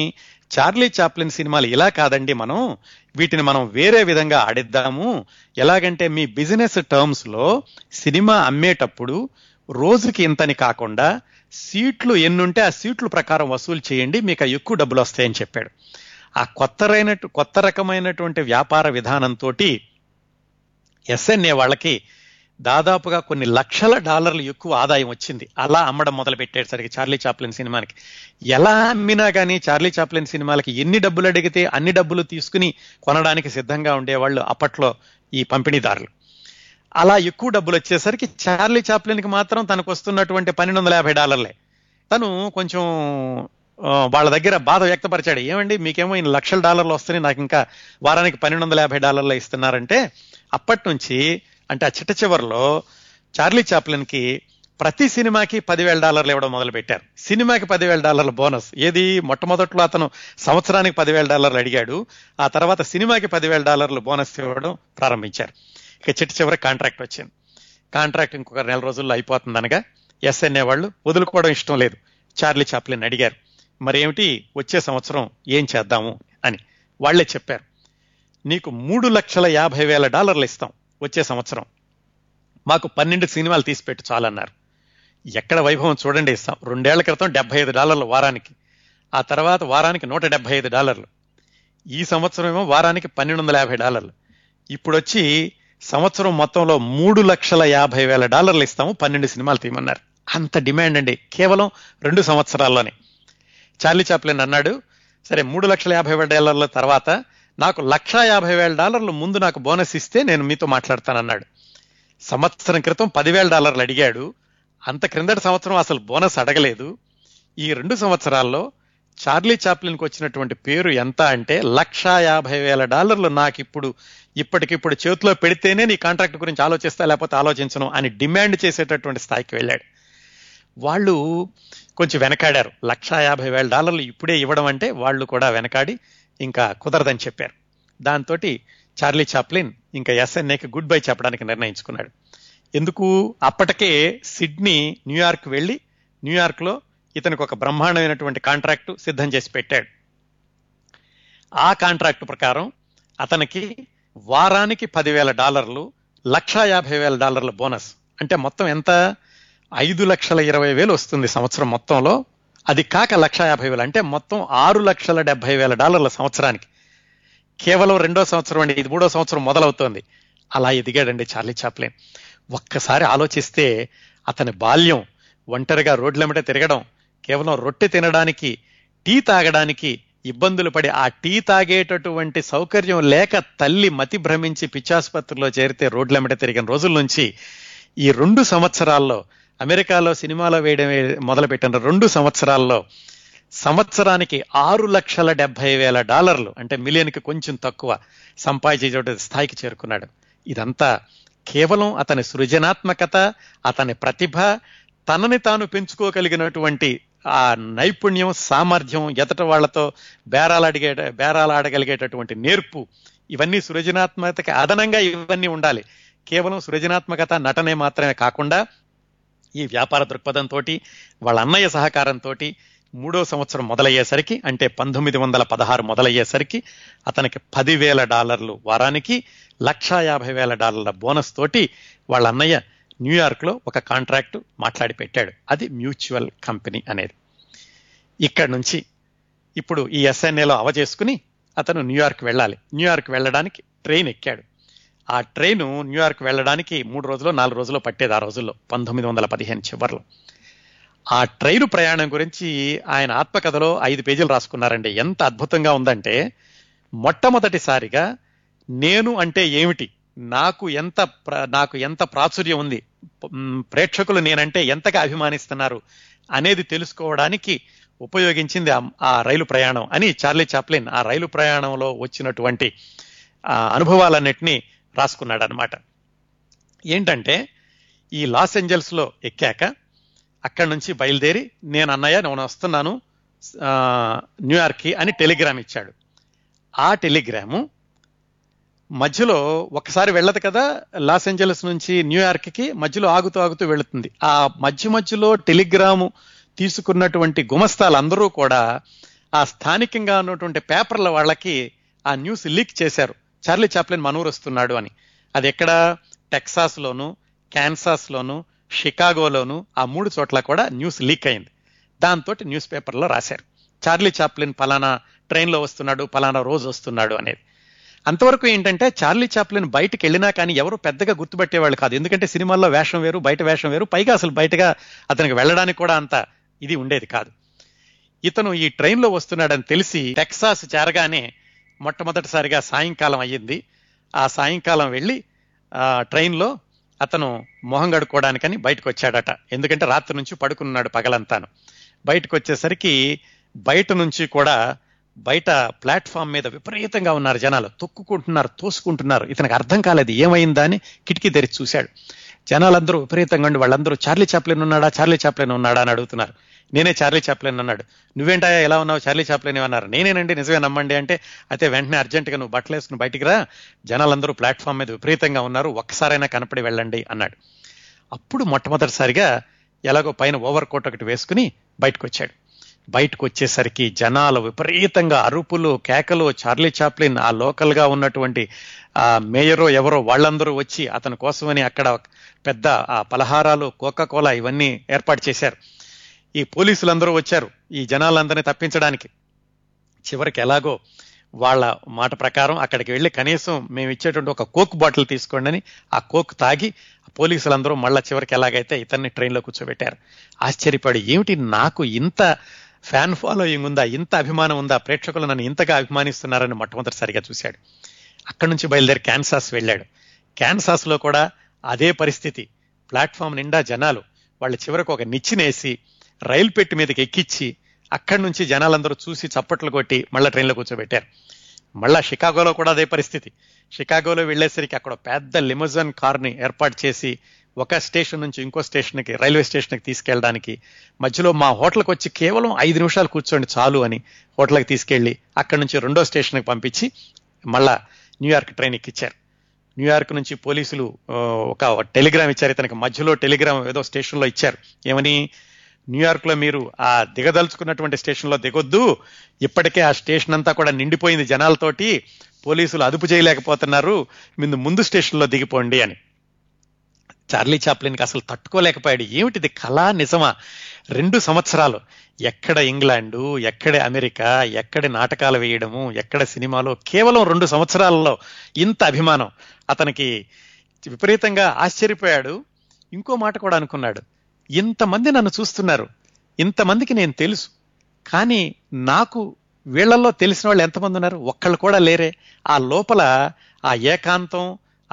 చార్లీ చాప్లిన్ సినిమాలు ఇలా కాదండి, మనం వీటిని మనం వేరే విధంగా ఆడిద్దాము. ఎలాగంటే మీ బిజినెస్ టర్మ్స్లో సినిమా అమ్మేటప్పుడు రోజుకి ఇంతని కాకుండా సీట్లు ఎన్నుంటే ఆ సీట్లు ప్రకారం వసూలు చేయండి, మీకు ఎక్కువ డబ్బులు వస్తాయని చెప్పాడు. ఆ కొత్త రకమైనటువంటి వ్యాపార విధానంతో ఎస్ఎన్ఏ వాళ్ళకి దాదాపుగా కొన్ని లక్షల డాలర్లు ఎక్కువ ఆదాయం వచ్చింది. అలా అమ్మడం మొదలు పెట్టేసరికి చార్లీ చాప్లిన్ సినిమాకి ఎలా అమ్మినా కానీ చార్లీ చాప్లిన్ సినిమాలకి ఎన్ని డబ్బులు అడిగితే అన్ని డబ్బులు తీసుకుని కొనడానికి సిద్ధంగా ఉండేవాళ్ళు అప్పట్లో ఈ పంపిణీదారులు. అలా ఎక్కువ డబ్బులు వచ్చేసరికి చార్లీ చాప్లిన్కి మాత్రం తనకు వస్తున్నటువంటి $1250 తను కొంచెం వాళ్ళ దగ్గర బాధ వ్యక్తపరిచాడు. ఏమండి మీకేమో ఇన్ని లక్షల డాలర్లు వస్తున్నాయి, నాకు ఇంకా వారానికి $1250 ఇస్తున్నారంటే అప్పటి నుంచి అంటే ఆ చిట్ట చివరిలో చార్లీ చాప్లిన్కి ప్రతి సినిమాకి $10,000 ఇవ్వడం మొదలుపెట్టారు. సినిమాకి $10,000 బోనస్. ఏది మొట్టమొదట్లో అతను సంవత్సరానికి $10,000 అడిగాడు, ఆ తర్వాత సినిమాకి $10,000 బోనస్ ఇవ్వడం ప్రారంభించారు. ఇక చిట్ట చివరి కాంట్రాక్ట్ వచ్చింది. కాంట్రాక్ట్ ఇంకొక 4 నెలల రోజుల్లో అయిపోతుంది అనగా ఎస్ఎన్ఏ వాళ్ళు వదులుకోవడం ఇష్టం లేదు. చార్లీ చాప్లిన్ అడిగారు మరేమిటి వచ్చే సంవత్సరం ఏం చేద్దాము అని. వాళ్లే చెప్పారు నీకు $3,50,000 ఇస్తాం వచ్చే సంవత్సరం, మాకు 12 సినిమాలు తీసి పెట్టు చాలన్నారు. ఎక్కడ వైభవం చూడండి, ఇస్తాం. 2 ఏళ్ల క్రితం $75 వారానికి, ఆ తర్వాత వారానికి $175, ఈ సంవత్సరం ఏమో వారానికి $1,250. ఇప్పుడు వచ్చి సంవత్సరం మొత్తంలో $3,50,000 ఇస్తాము, 12 సినిమాలు తీయమన్నారు. అంత డిమాండ్ అండి కేవలం 2 సంవత్సరాల్లోనే. చార్లీ చాప్లిన్ అన్నాడు సరే $3,50,000 తర్వాత నాకు $1,50,000 ముందు నాకు బోనస్ ఇస్తే నేను మీతో మాట్లాడతానన్నాడు. సంవత్సరం క్రితం $10,000 అడిగాడు, అంత క్రిందటి సంవత్సరం అసలు బోనస్ అడగలేదు. ఈ 2 సంవత్సరాల్లో చార్లీ చాప్లిన్కి వచ్చినటువంటి పేరు ఎంత అంటే $1,50,000 నాకు ఇప్పటికిప్పుడు చేతిలో పెడితేనే నీ కాంట్రాక్ట్ గురించి ఆలోచిస్తా, లేకపోతే ఆలోచించను అని డిమాండ్ చేసేటటువంటి స్థాయికి వెళ్ళాడు. వాళ్ళు కొంచెం వెనకాడారు. $1,50,000 ఇప్పుడే ఇవ్వడం అంటే వాళ్ళు కూడా వెనకాడి ఇంకా కుదరదని చెప్పారు. దాంతో చార్లీ చాప్లిన్ ఇంకా ఎస్ఎన్ఏకి గుడ్ బై చెప్పడానికి నిర్ణయించుకున్నాడు. ఎందుకు, అప్పటికే సిడ్నీ న్యూయార్క్ వెళ్ళి న్యూయార్క్లో ఇతనికి ఒక బ్రహ్మాండమైనటువంటి కాంట్రాక్టు సిద్ధం చేసి పెట్టాడు. ఆ కాంట్రాక్టు ప్రకారం అతనికి వారానికి $10,000, $1,50,000 బోనస్. అంటే మొత్తం ఎంత, $5,20,000 వస్తుంది సంవత్సరం మొత్తంలో. అది కాక $1,50,000 అంటే మొత్తం $6,70,000 సంవత్సరానికి. కేవలం 2వ సంవత్సరం అండి, ఇది 3వ సంవత్సరం మొదలవుతోంది. అలా ఎదిగాడండి చార్లీ చాప్లిన్. ఒక్కసారి ఆలోచిస్తే అతని బాల్యం ఒంటరిగా రోడ్లెంబట తిరగడం, కేవలం రొట్టె తినడానికి టీ తాగడానికి ఇబ్బందులు పడి ఆ టీ తాగేటటువంటి సౌకర్యం లేక తల్లి మతి భ్రమించి పిచ్చాసుపత్రిలో చేరితే రోడ్లెంబట తిరిగిన రోజుల నుంచి ఈ 2 సంవత్సరాల్లో అమెరికాలో సినిమాలో వేయడం మొదలుపెట్టిన 2 సంవత్సరాల్లో సంవత్సరానికి $6,70,000 అంటే మిలియన్కి కొంచెం తక్కువ సంపాదించే స్థాయికి చేరుకున్నాడు. ఇదంతా కేవలం అతని సృజనాత్మకత, అతని ప్రతిభ, తనని తాను పెంచుకోగలిగినటువంటి ఆ నైపుణ్యం, సామర్థ్యం, ఎదట వాళ్లతో బేరాలాడగలిగేటటువంటి నేర్పు, ఇవన్నీ సృజనాత్మకతకి అదనంగా ఇవన్నీ ఉండాలి. కేవలం సృజనాత్మకత నటనే మాత్రమే కాకుండా ఈ వ్యాపార దృక్పథంతో వాళ్ళ అన్నయ్య సహకారంతో 3వ సంవత్సరం మొదలయ్యేసరికి అంటే 1916 మొదలయ్యేసరికి అతనికి $10,000 వారానికి, $1,50,000 బోనస్ తోటి వాళ్ళ అన్నయ్య న్యూయార్క్లో ఒక కాంట్రాక్ట్ మాట్లాడి పెట్టాడు. అది మ్యూచువల్ కంపెనీ అనేది. ఇక్కడ నుంచి ఇప్పుడు ఈ ఎస్ఎన్ఏలో అవజేసుకుని అతను న్యూయార్క్ వెళ్ళాలి. న్యూయార్క్ వెళ్ళడానికి ట్రైన్ ఎక్కాడు. ఆ ట్రైను న్యూయార్క్ వెళ్ళడానికి 3 రోజులు 4 రోజులు పట్టేది ఆ రోజుల్లో, 1915 చివరిలో. ఆ ట్రైను ప్రయాణం గురించి ఆయన ఆత్మకథలో 5 పేజీలు రాసుకున్నారండి. ఎంత అద్భుతంగా ఉందంటే మొట్టమొదటిసారిగా నేను అంటే ఏమిటి, నాకు ఎంత ప్రాచుర్యం ఉంది, ప్రేక్షకులు నేనంటే ఎంతగా అభిమానిస్తున్నారు అనేది తెలుసుకోవడానికి ఉపయోగించింది ఆ రైలు ప్రయాణం అని చార్లీ చాప్లిన్ ఆ రైలు ప్రయాణంలో వచ్చినటువంటి అనుభవాలన్నిటినీ రాసుకున్నాడు అనమాట. ఏంటంటే ఈ లాస్ ఏంజల్స్లో ఎక్కాక అక్కడి నుంచి బయలుదేరి నేను అన్నయ్య నేను వస్తున్నాను న్యూయార్క్కి అని టెలిగ్రామ్ ఇచ్చాడు. ఆ టెలిగ్రాము మధ్యలో ఒకసారి వెళ్ళదు కదా, లాస్ ఏంజల్స్ నుంచి న్యూయార్క్కి మధ్యలో ఆగుతూ ఆగుతూ వెళుతుంది. ఆ మధ్యలో టెలిగ్రాము తీసుకున్నటువంటి గుమస్తాలు అందరూ కూడా ఆ స్థానికంగా ఉన్నటువంటి పేపర్ల వాళ్ళకి ఆ న్యూస్ లీక్ చేశారు, చార్లీ చాప్లిన్ మనూరు వస్తున్నాడు అని. అది ఎక్కడ, టెక్సాస్లోను, క్యాన్సాస్లోను, షికాగోలోను, ఆ మూడు చోట్ల కూడా న్యూస్ లీక్ అయింది. దాంతో న్యూస్ పేపర్లో రాశారు చార్లీ చాప్లిన్ పలానా ట్రైన్లో వస్తున్నాడు, పలానా రోజు వస్తున్నాడు అనేది. అంతవరకు ఏంటంటే చార్లీ చాప్లిన్ బయటకు వెళ్ళినా కానీ ఎవరు పెద్దగా గుర్తుపెట్టేవాళ్ళు కాదు, ఎందుకంటే సినిమాల్లో వేషం వేరు, బయట వేషం వేరు, పైగా అసలు బయటగా అతనికి వెళ్ళడానికి కూడా అంత ఇది ఉండేది కాదు. ఇతను ఈ ట్రైన్లో వస్తున్నాడని తెలిసి టెక్సాస్ చేరగానే మొట్టమొదటిసారిగా సాయంకాలం అయ్యింది. ఆ సాయంకాలం వెళ్ళి ట్రైన్లో అతను మొహం కడుక్కోవడానికని బయటకు వచ్చాడట, ఎందుకంటే రాత్రి నుంచి పడుకున్నాడు పగలంతాను. బయటకు వచ్చేసరికి బయట నుంచి కూడా బయట ప్లాట్ఫామ్ మీద విపరీతంగా ఉన్నారు జనాలు, తొక్కుకుంటున్నారు, తోసుకుంటున్నారు. ఇతనికి అర్థం కాలేదు ఏమైందా అని కిటికీ తెరిచి చూశాడు. జనాలందరూ విపరీతంగా ఉండి వాళ్ళందరూ చార్లీ చాప్లిన్ ఉన్నాడా, చార్లీ చాప్లిన్ ఉన్నాడా అని అడుగుతున్నారు. నేనే చార్లీ చాప్లిన్ అన్నాడు. నువ్వేంటా ఎలా ఉన్నావు, చార్లీ చాప్లిన్ అన్నారు. నేనేనండి, నిజమే నమ్మండి అంటే, అయితే వెంటనే అర్జెంటుగా నువ్వు బట్టలు వేసుకుని బయటికి రా, జనాలందరూ ప్లాట్ఫామ్ మీద విపరీతంగా ఉన్నారు, ఒక్కసారైనా కనపడి వెళ్ళండి అన్నాడు. అప్పుడు మొట్టమొదటిసారిగా ఎలాగో పైన ఓవర్ కోట్ ఒకటి వేసుకుని బయటకు వచ్చాడు. బయటకు వచ్చేసరికి జనాలు విపరీతంగా అరుపులు, కేకలు. చార్లీ చాప్లిన్ ఆ లోకల్గా ఉన్నటువంటి ఆ మేయరో ఎవరో వాళ్ళందరూ వచ్చి అతని కోసమని అక్కడ పెద్ద ఆ పలహారాలు, కోకా కోలా ఇవన్నీ ఏర్పాటు చేశారు. ఈ పోలీసులందరూ వచ్చారు ఈ జనాలందరినీ తప్పించడానికి. చివరికి ఎలాగో వాళ్ళ మాట ప్రకారం అక్కడికి వెళ్ళి కనీసం మేము ఇచ్చేటువంటి ఒక కోక్ బాటిల్ తీసుకోండి అని ఆ కోక్ తాగి పోలీసులందరూ మళ్ళా చివరికి ఎలాగైతే ఇతన్ని ట్రైన్లో కూర్చోబెట్టారు. ఆశ్చర్యపడి, ఏమిటి నాకు ఇంత ఫ్యాన్ ఫాలోయింగ్ ఉందా, ఇంత అభిమానం ఉందా, ప్రేక్షకులు నన్ను ఇంతగా అభిమానిస్తున్నారని మొట్టమొదటిసారిగా చూశాడు. అక్కడి నుంచి బయలుదేరి క్యాన్సాస్ వెళ్ళాడు. క్యాన్సాస్లో కూడా అదే పరిస్థితి, ప్లాట్ఫామ్ నిండా జనాలు. వాళ్ళ చివరికి ఒక నిచ్చినేసి రైలు పెట్టి మీదకి ఎక్కిచ్చి అక్కడి నుంచి జనాలందరూ చూసి చప్పట్లు కొట్టి మళ్ళీ ట్రైన్లో కూర్చోబెట్టారు. మళ్ళా షికాగోలో కూడా అదే పరిస్థితి. షికాగోలో వెళ్ళేసరికి అక్కడ పెద్ద లిమజన్ కార్ని ఏర్పాటు చేసి ఒక స్టేషన్ నుంచి ఇంకో స్టేషన్కి, రైల్వే స్టేషన్కి తీసుకెళ్ళడానికి, మధ్యలో మా హోటల్కి వచ్చి కేవలం 5 నిమిషాలు కూర్చోండి చాలు అని హోటల్కి తీసుకెళ్ళి అక్కడి నుంచి రెండో స్టేషన్కి పంపించి మళ్ళా న్యూయార్క్ ట్రైన్ ఎక్కిచ్చారు. న్యూయార్క్ నుంచి పోలీసులు ఒక టెలిగ్రామ్ ఇచ్చారు ఇతనికి, మధ్యలో టెలిగ్రామ్ ఏదో స్టేషన్లో ఇచ్చారు. ఏమని, న్యూయార్క్లో మీరు ఆ దిగదలుచుకున్నటువంటి స్టేషన్లో దిగొద్దు, ఇప్పటికే ఆ స్టేషన్ అంతా కూడా నిండిపోయింది జనాలతోటి, పోలీసులు అదుపు చేయలేకపోతున్నారు, మీరు ముందు స్టేషన్లో దిగిపోండి అని. చార్లీ చాప్లిన్కి అసలు తట్టుకోలేకపోయాడు. ఏమిటిది, కళా నిజమా? 2 సంవత్సరాలు ఎక్కడ ఇంగ్లాండు, ఎక్కడ అమెరికా, ఎక్కడ నాటకాలు వేయడము, ఎక్కడ సినిమాలో, కేవలం 2 సంవత్సరాలలో ఇంత అభిమానం. అతనికి విపరీతంగా ఆశ్చర్యపోయాడు. ఇంకో మాట కూడా అనుకున్నాడు, ఇంతమంది నన్ను చూస్తున్నారు, ఇంతమందికి నేను తెలుసు, కానీ నాకు వీళ్ళల్లో తెలిసిన వాళ్ళు ఎంతమంది ఉన్నారు, ఒక్కళ్ళు కూడా లేరే. ఆ లోపల ఆ ఏకాంతం,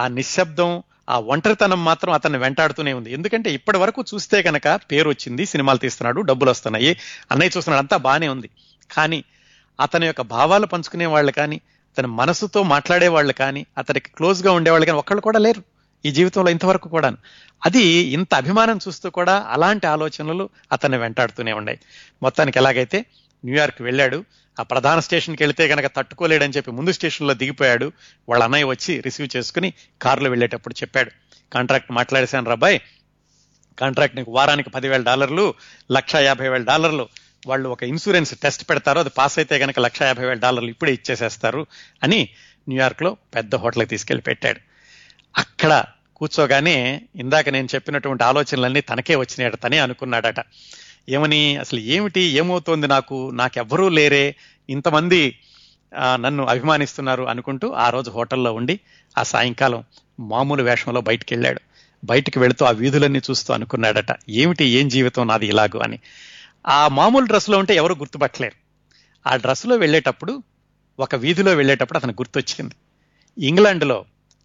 ఆ నిశ్శబ్దం, ఆ ఒంటరితనం మాత్రం అతన్ని వెంటాడుతూనే ఉంది. ఎందుకంటే ఇప్పటి వరకు చూస్తే కనుక పేరు వచ్చింది, సినిమాలు తీస్తున్నాడు, డబ్బులు వస్తున్నాయి, అన్నయ్య చూస్తున్నాడు, అంతా బాగానే ఉంది. కానీ అతని యొక్క భావాలు పంచుకునే వాళ్ళు కానీ, అతని మనసుతో మాట్లాడేవాళ్ళు కానీ, అతనికి క్లోజ్గా ఉండేవాళ్ళు కానీ ఒక్కళ్ళు కూడా లేరు ఈ జీవితంలో ఇంతవరకు కూడా. అది ఇంత అభిమానం చూస్తూ కూడా అలాంటి ఆలోచనలు అతన్ని వెంటాడుతూనే ఉన్నాయి. మొత్తానికి ఎలాగైతే న్యూయార్క్ వెళ్ళాడు. ఆ ప్రధాన స్టేషన్కి వెళితే కనుక తట్టుకోలేడని చెప్పి ముందు స్టేషన్లో దిగిపోయాడు. వాళ్ళ అన్నయ్య వచ్చి రిసీవ్ చేసుకుని కారులో వెళ్ళేటప్పుడు చెప్పాడు, కాంట్రాక్ట్ మాట్లాడేశాను రాబాయ్, కాంట్రాక్ట్ నీకు వారానికి $10,000, $1,50,000. వాళ్ళు ఒక ఇన్సూరెన్స్ టెస్ట్ పెడతారు, అది పాస్ అయితే కనుక $1,50,000 ఇప్పుడే ఇచ్చేసేస్తారు అని న్యూయార్క్లో పెద్ద హోటల్కి తీసుకెళ్ళి పెట్టాడు. అక్కడ కూర్చోగానే ఇందాక నేను చెప్పినటువంటి ఆలోచనలన్నీ తనకే వచ్చినాయట, తనే అనుకున్నాడట. ఏమని, అసలు ఏమిటి, ఏమవుతోంది నాకు, నాకెవ్వరూ లేరే, ఇంతమంది నన్ను అభిమానిస్తున్నారు అనుకుంటూ ఆ రోజు హోటల్లో ఉండి ఆ సాయంకాలం మామూలు వేషంలో బయటికి వెళ్ళాడు. బయటికి వెళుతూ ఆ వీధులన్నీ చూస్తూ అనుకున్నాడట, ఏమిటి ఏం జీవితం నాది ఇలాగూ అని. ఆ మామూలు డ్రెస్లో ఉంటే ఎవరు గుర్తుపట్టలేరు. ఆ డ్రెస్సులో వెళ్ళేటప్పుడు, ఒక వీధిలో వెళ్ళేటప్పుడు అతను గుర్తొచ్చింది, ఇంగ్లాండ్లో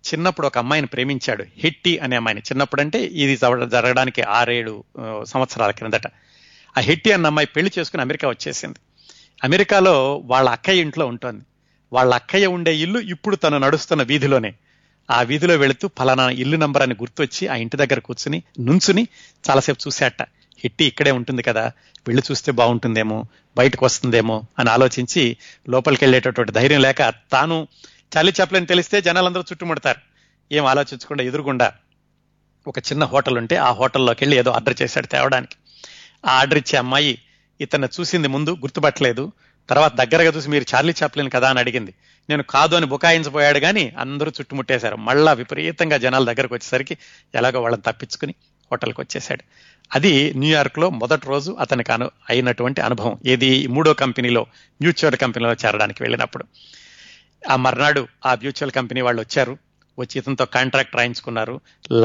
చిన్నప్పుడు ఒక అమ్మాయిని ప్రేమించాడు, హెట్టి అనే అమ్మాయిని. చిన్నప్పుడు అంటే ఇది జరగడానికి 6-7 సంవత్సరాల క్రిందట. ఆ హెట్టి అన్న అమ్మాయి పెళ్లి చేసుకుని అమెరికా వచ్చేసింది. అమెరికాలో వాళ్ళ అక్కయ్య ఇంట్లో ఉంటుంది. వాళ్ళ అక్కయ్య ఉండే ఇల్లు ఇప్పుడు తను నడుస్తున్న వీధిలోనే. ఆ వీధిలో వెళుతూ ఫలానా ఇల్లు నంబర్ అని గుర్తొచ్చి ఆ ఇంటి దగ్గర కూర్చుని నుంచుని చాలాసేపు చూశాట. హిట్టి ఇక్కడే ఉంటుంది కదా, వెళ్ళి చూస్తే బాగుంటుందేమో, బయటకు వస్తుందేమో అని ఆలోచించి లోపలికి వెళ్ళేటటువంటి ధైర్యం లేక తాను చార్లీ చాప్లిన్ తెలిస్తే జనాలందరూ చుట్టుముడతారు. ఏం ఆలోచించకుండా ఎదురుగుండా ఒక చిన్న హోటల్ ఉంటే ఆ హోటల్లోకి వెళ్ళి ఏదో ఆర్డర్ చేశాడు తేవడానికి. ఆ ఆర్డర్ ఇచ్చే అమ్మాయి ఇతన్ని చూసింది, ముందు గుర్తుపట్టలేదు, తర్వాత దగ్గరగా చూసి మీరు చార్లీ చాప్లిన్ కదా అని అడిగింది. నేను కాదు అని బుకాయించబోయాడు కానీ అందరూ చుట్టుముట్టేశారు. మళ్ళా విపరీతంగా జనాల దగ్గరకు వచ్చేసరికి ఎలాగో వాళ్ళని తప్పించుకుని హోటల్కి వచ్చేసాడు. అది న్యూయార్క్లో మొదటి రోజు అతనికి అయినటువంటి అనుభవం. ఏది, మూడో కంపెనీలో మ్యూచువల్ కంపెనీలో చేరడానికి వెళ్ళినప్పుడు. ఆ మర్నాడు ఆ మ్యూచువల్ కంపెనీ వాళ్ళు వచ్చారు, వచ్చి ఇతనితో కాంట్రాక్ట్ రాయించుకున్నారు.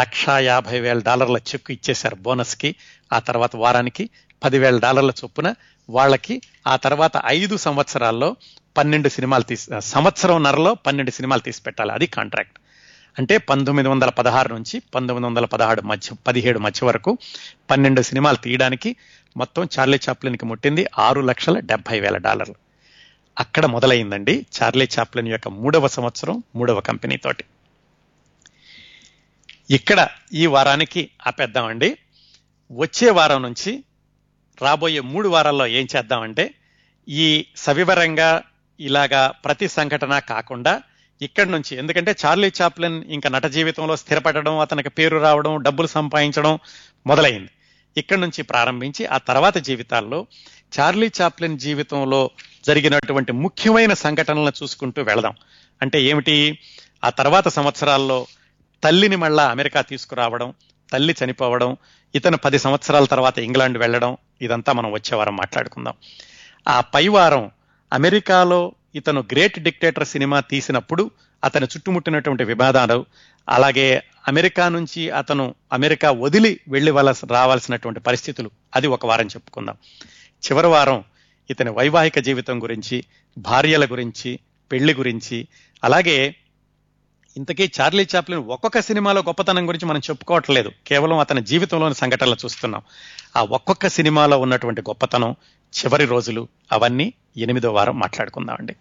$150,000 చెక్కు ఇచ్చేశారు బోనస్కి. ఆ తర్వాత వారానికి $10,000 చొప్పున వాళ్ళకి. ఆ తర్వాత 5 సంవత్సరాల్లో 12 సినిమాలు సంవత్సరంన్నరలో 12 సినిమాలు తీసి పెట్టాలి, అది కాంట్రాక్ట్. అంటే 1916 నుంచి 1917 మధ్య 17 మధ్య వరకు 12 సినిమాలు తీయడానికి మొత్తం చార్లీ చాప్లిన్కి ముట్టింది $6,70,000. అక్కడ మొదలైందండి చార్లీ చాప్లిన్ యొక్క 3వ సంవత్సరం 3వ కంపెనీతోటి. ఇక్కడ ఈ వారానికి ఆపేద్దామండి. వచ్చే వారం నుంచి రాబోయే 3 వారాల్లో ఏం చేద్దామంటే, ఈ సవివరంగా ఇలాగా ప్రతి సంఘటన కాకుండా ఇక్కడి నుంచి, ఎందుకంటే చార్లీ చాప్లిన్ ఇంకా నట జీవితంలో స్థిరపడడం, అతనికి పేరు రావడం, డబ్బులు సంపాదించడం మొదలైంది. ఇక్కడి నుంచి ప్రారంభించి ఆ తర్వాత జీవితాల్లో చార్లీ చాప్లిన్ జీవితంలో జరిగినటువంటి ముఖ్యమైన సంఘటనలను చూసుకుంటూ వెళదాం. అంటే ఏమిటి, ఆ తర్వాత సంవత్సరాల్లో తల్లిని మళ్ళా అమెరికా తీసుకురావడం, తల్లి చనిపోవడం, ఇతను 10 సంవత్సరాల తర్వాత ఇంగ్లాండ్ వెళ్ళడం, ఇదంతా మనం వచ్చే వారం మాట్లాడుకుందాం. ఆ పై వారం అమెరికాలో ఇతను గ్రేట్ డిక్టేటర్ సినిమా తీసినప్పుడు అతను చుట్టుముట్టినటువంటి వివాదాలు, అలాగే అమెరికా నుంచి అతను అమెరికా వదిలి వెళ్ళి రావాల్సినటువంటి పరిస్థితులు, అది ఒక వారం చెప్పుకుందాం. చివరి వారం ఇతని వైవాహిక జీవితం గురించి, భార్యల గురించి, పెళ్లి గురించి, అలాగే ఇంతకీ చార్లీ చాప్లిన్ ఒక్కొక్క సినిమాలో గొప్పతనం గురించి మనం చెప్పుకోవట్లేదు, కేవలం అతని జీవితంలోని సంఘటనలు చూస్తున్నాం. ఆ ఒక్కొక్క సినిమాలో ఉన్నటువంటి గొప్పతనం, చివరి రోజులు, అవన్నీ 8వ వారం మాట్లాడుకుందామండి.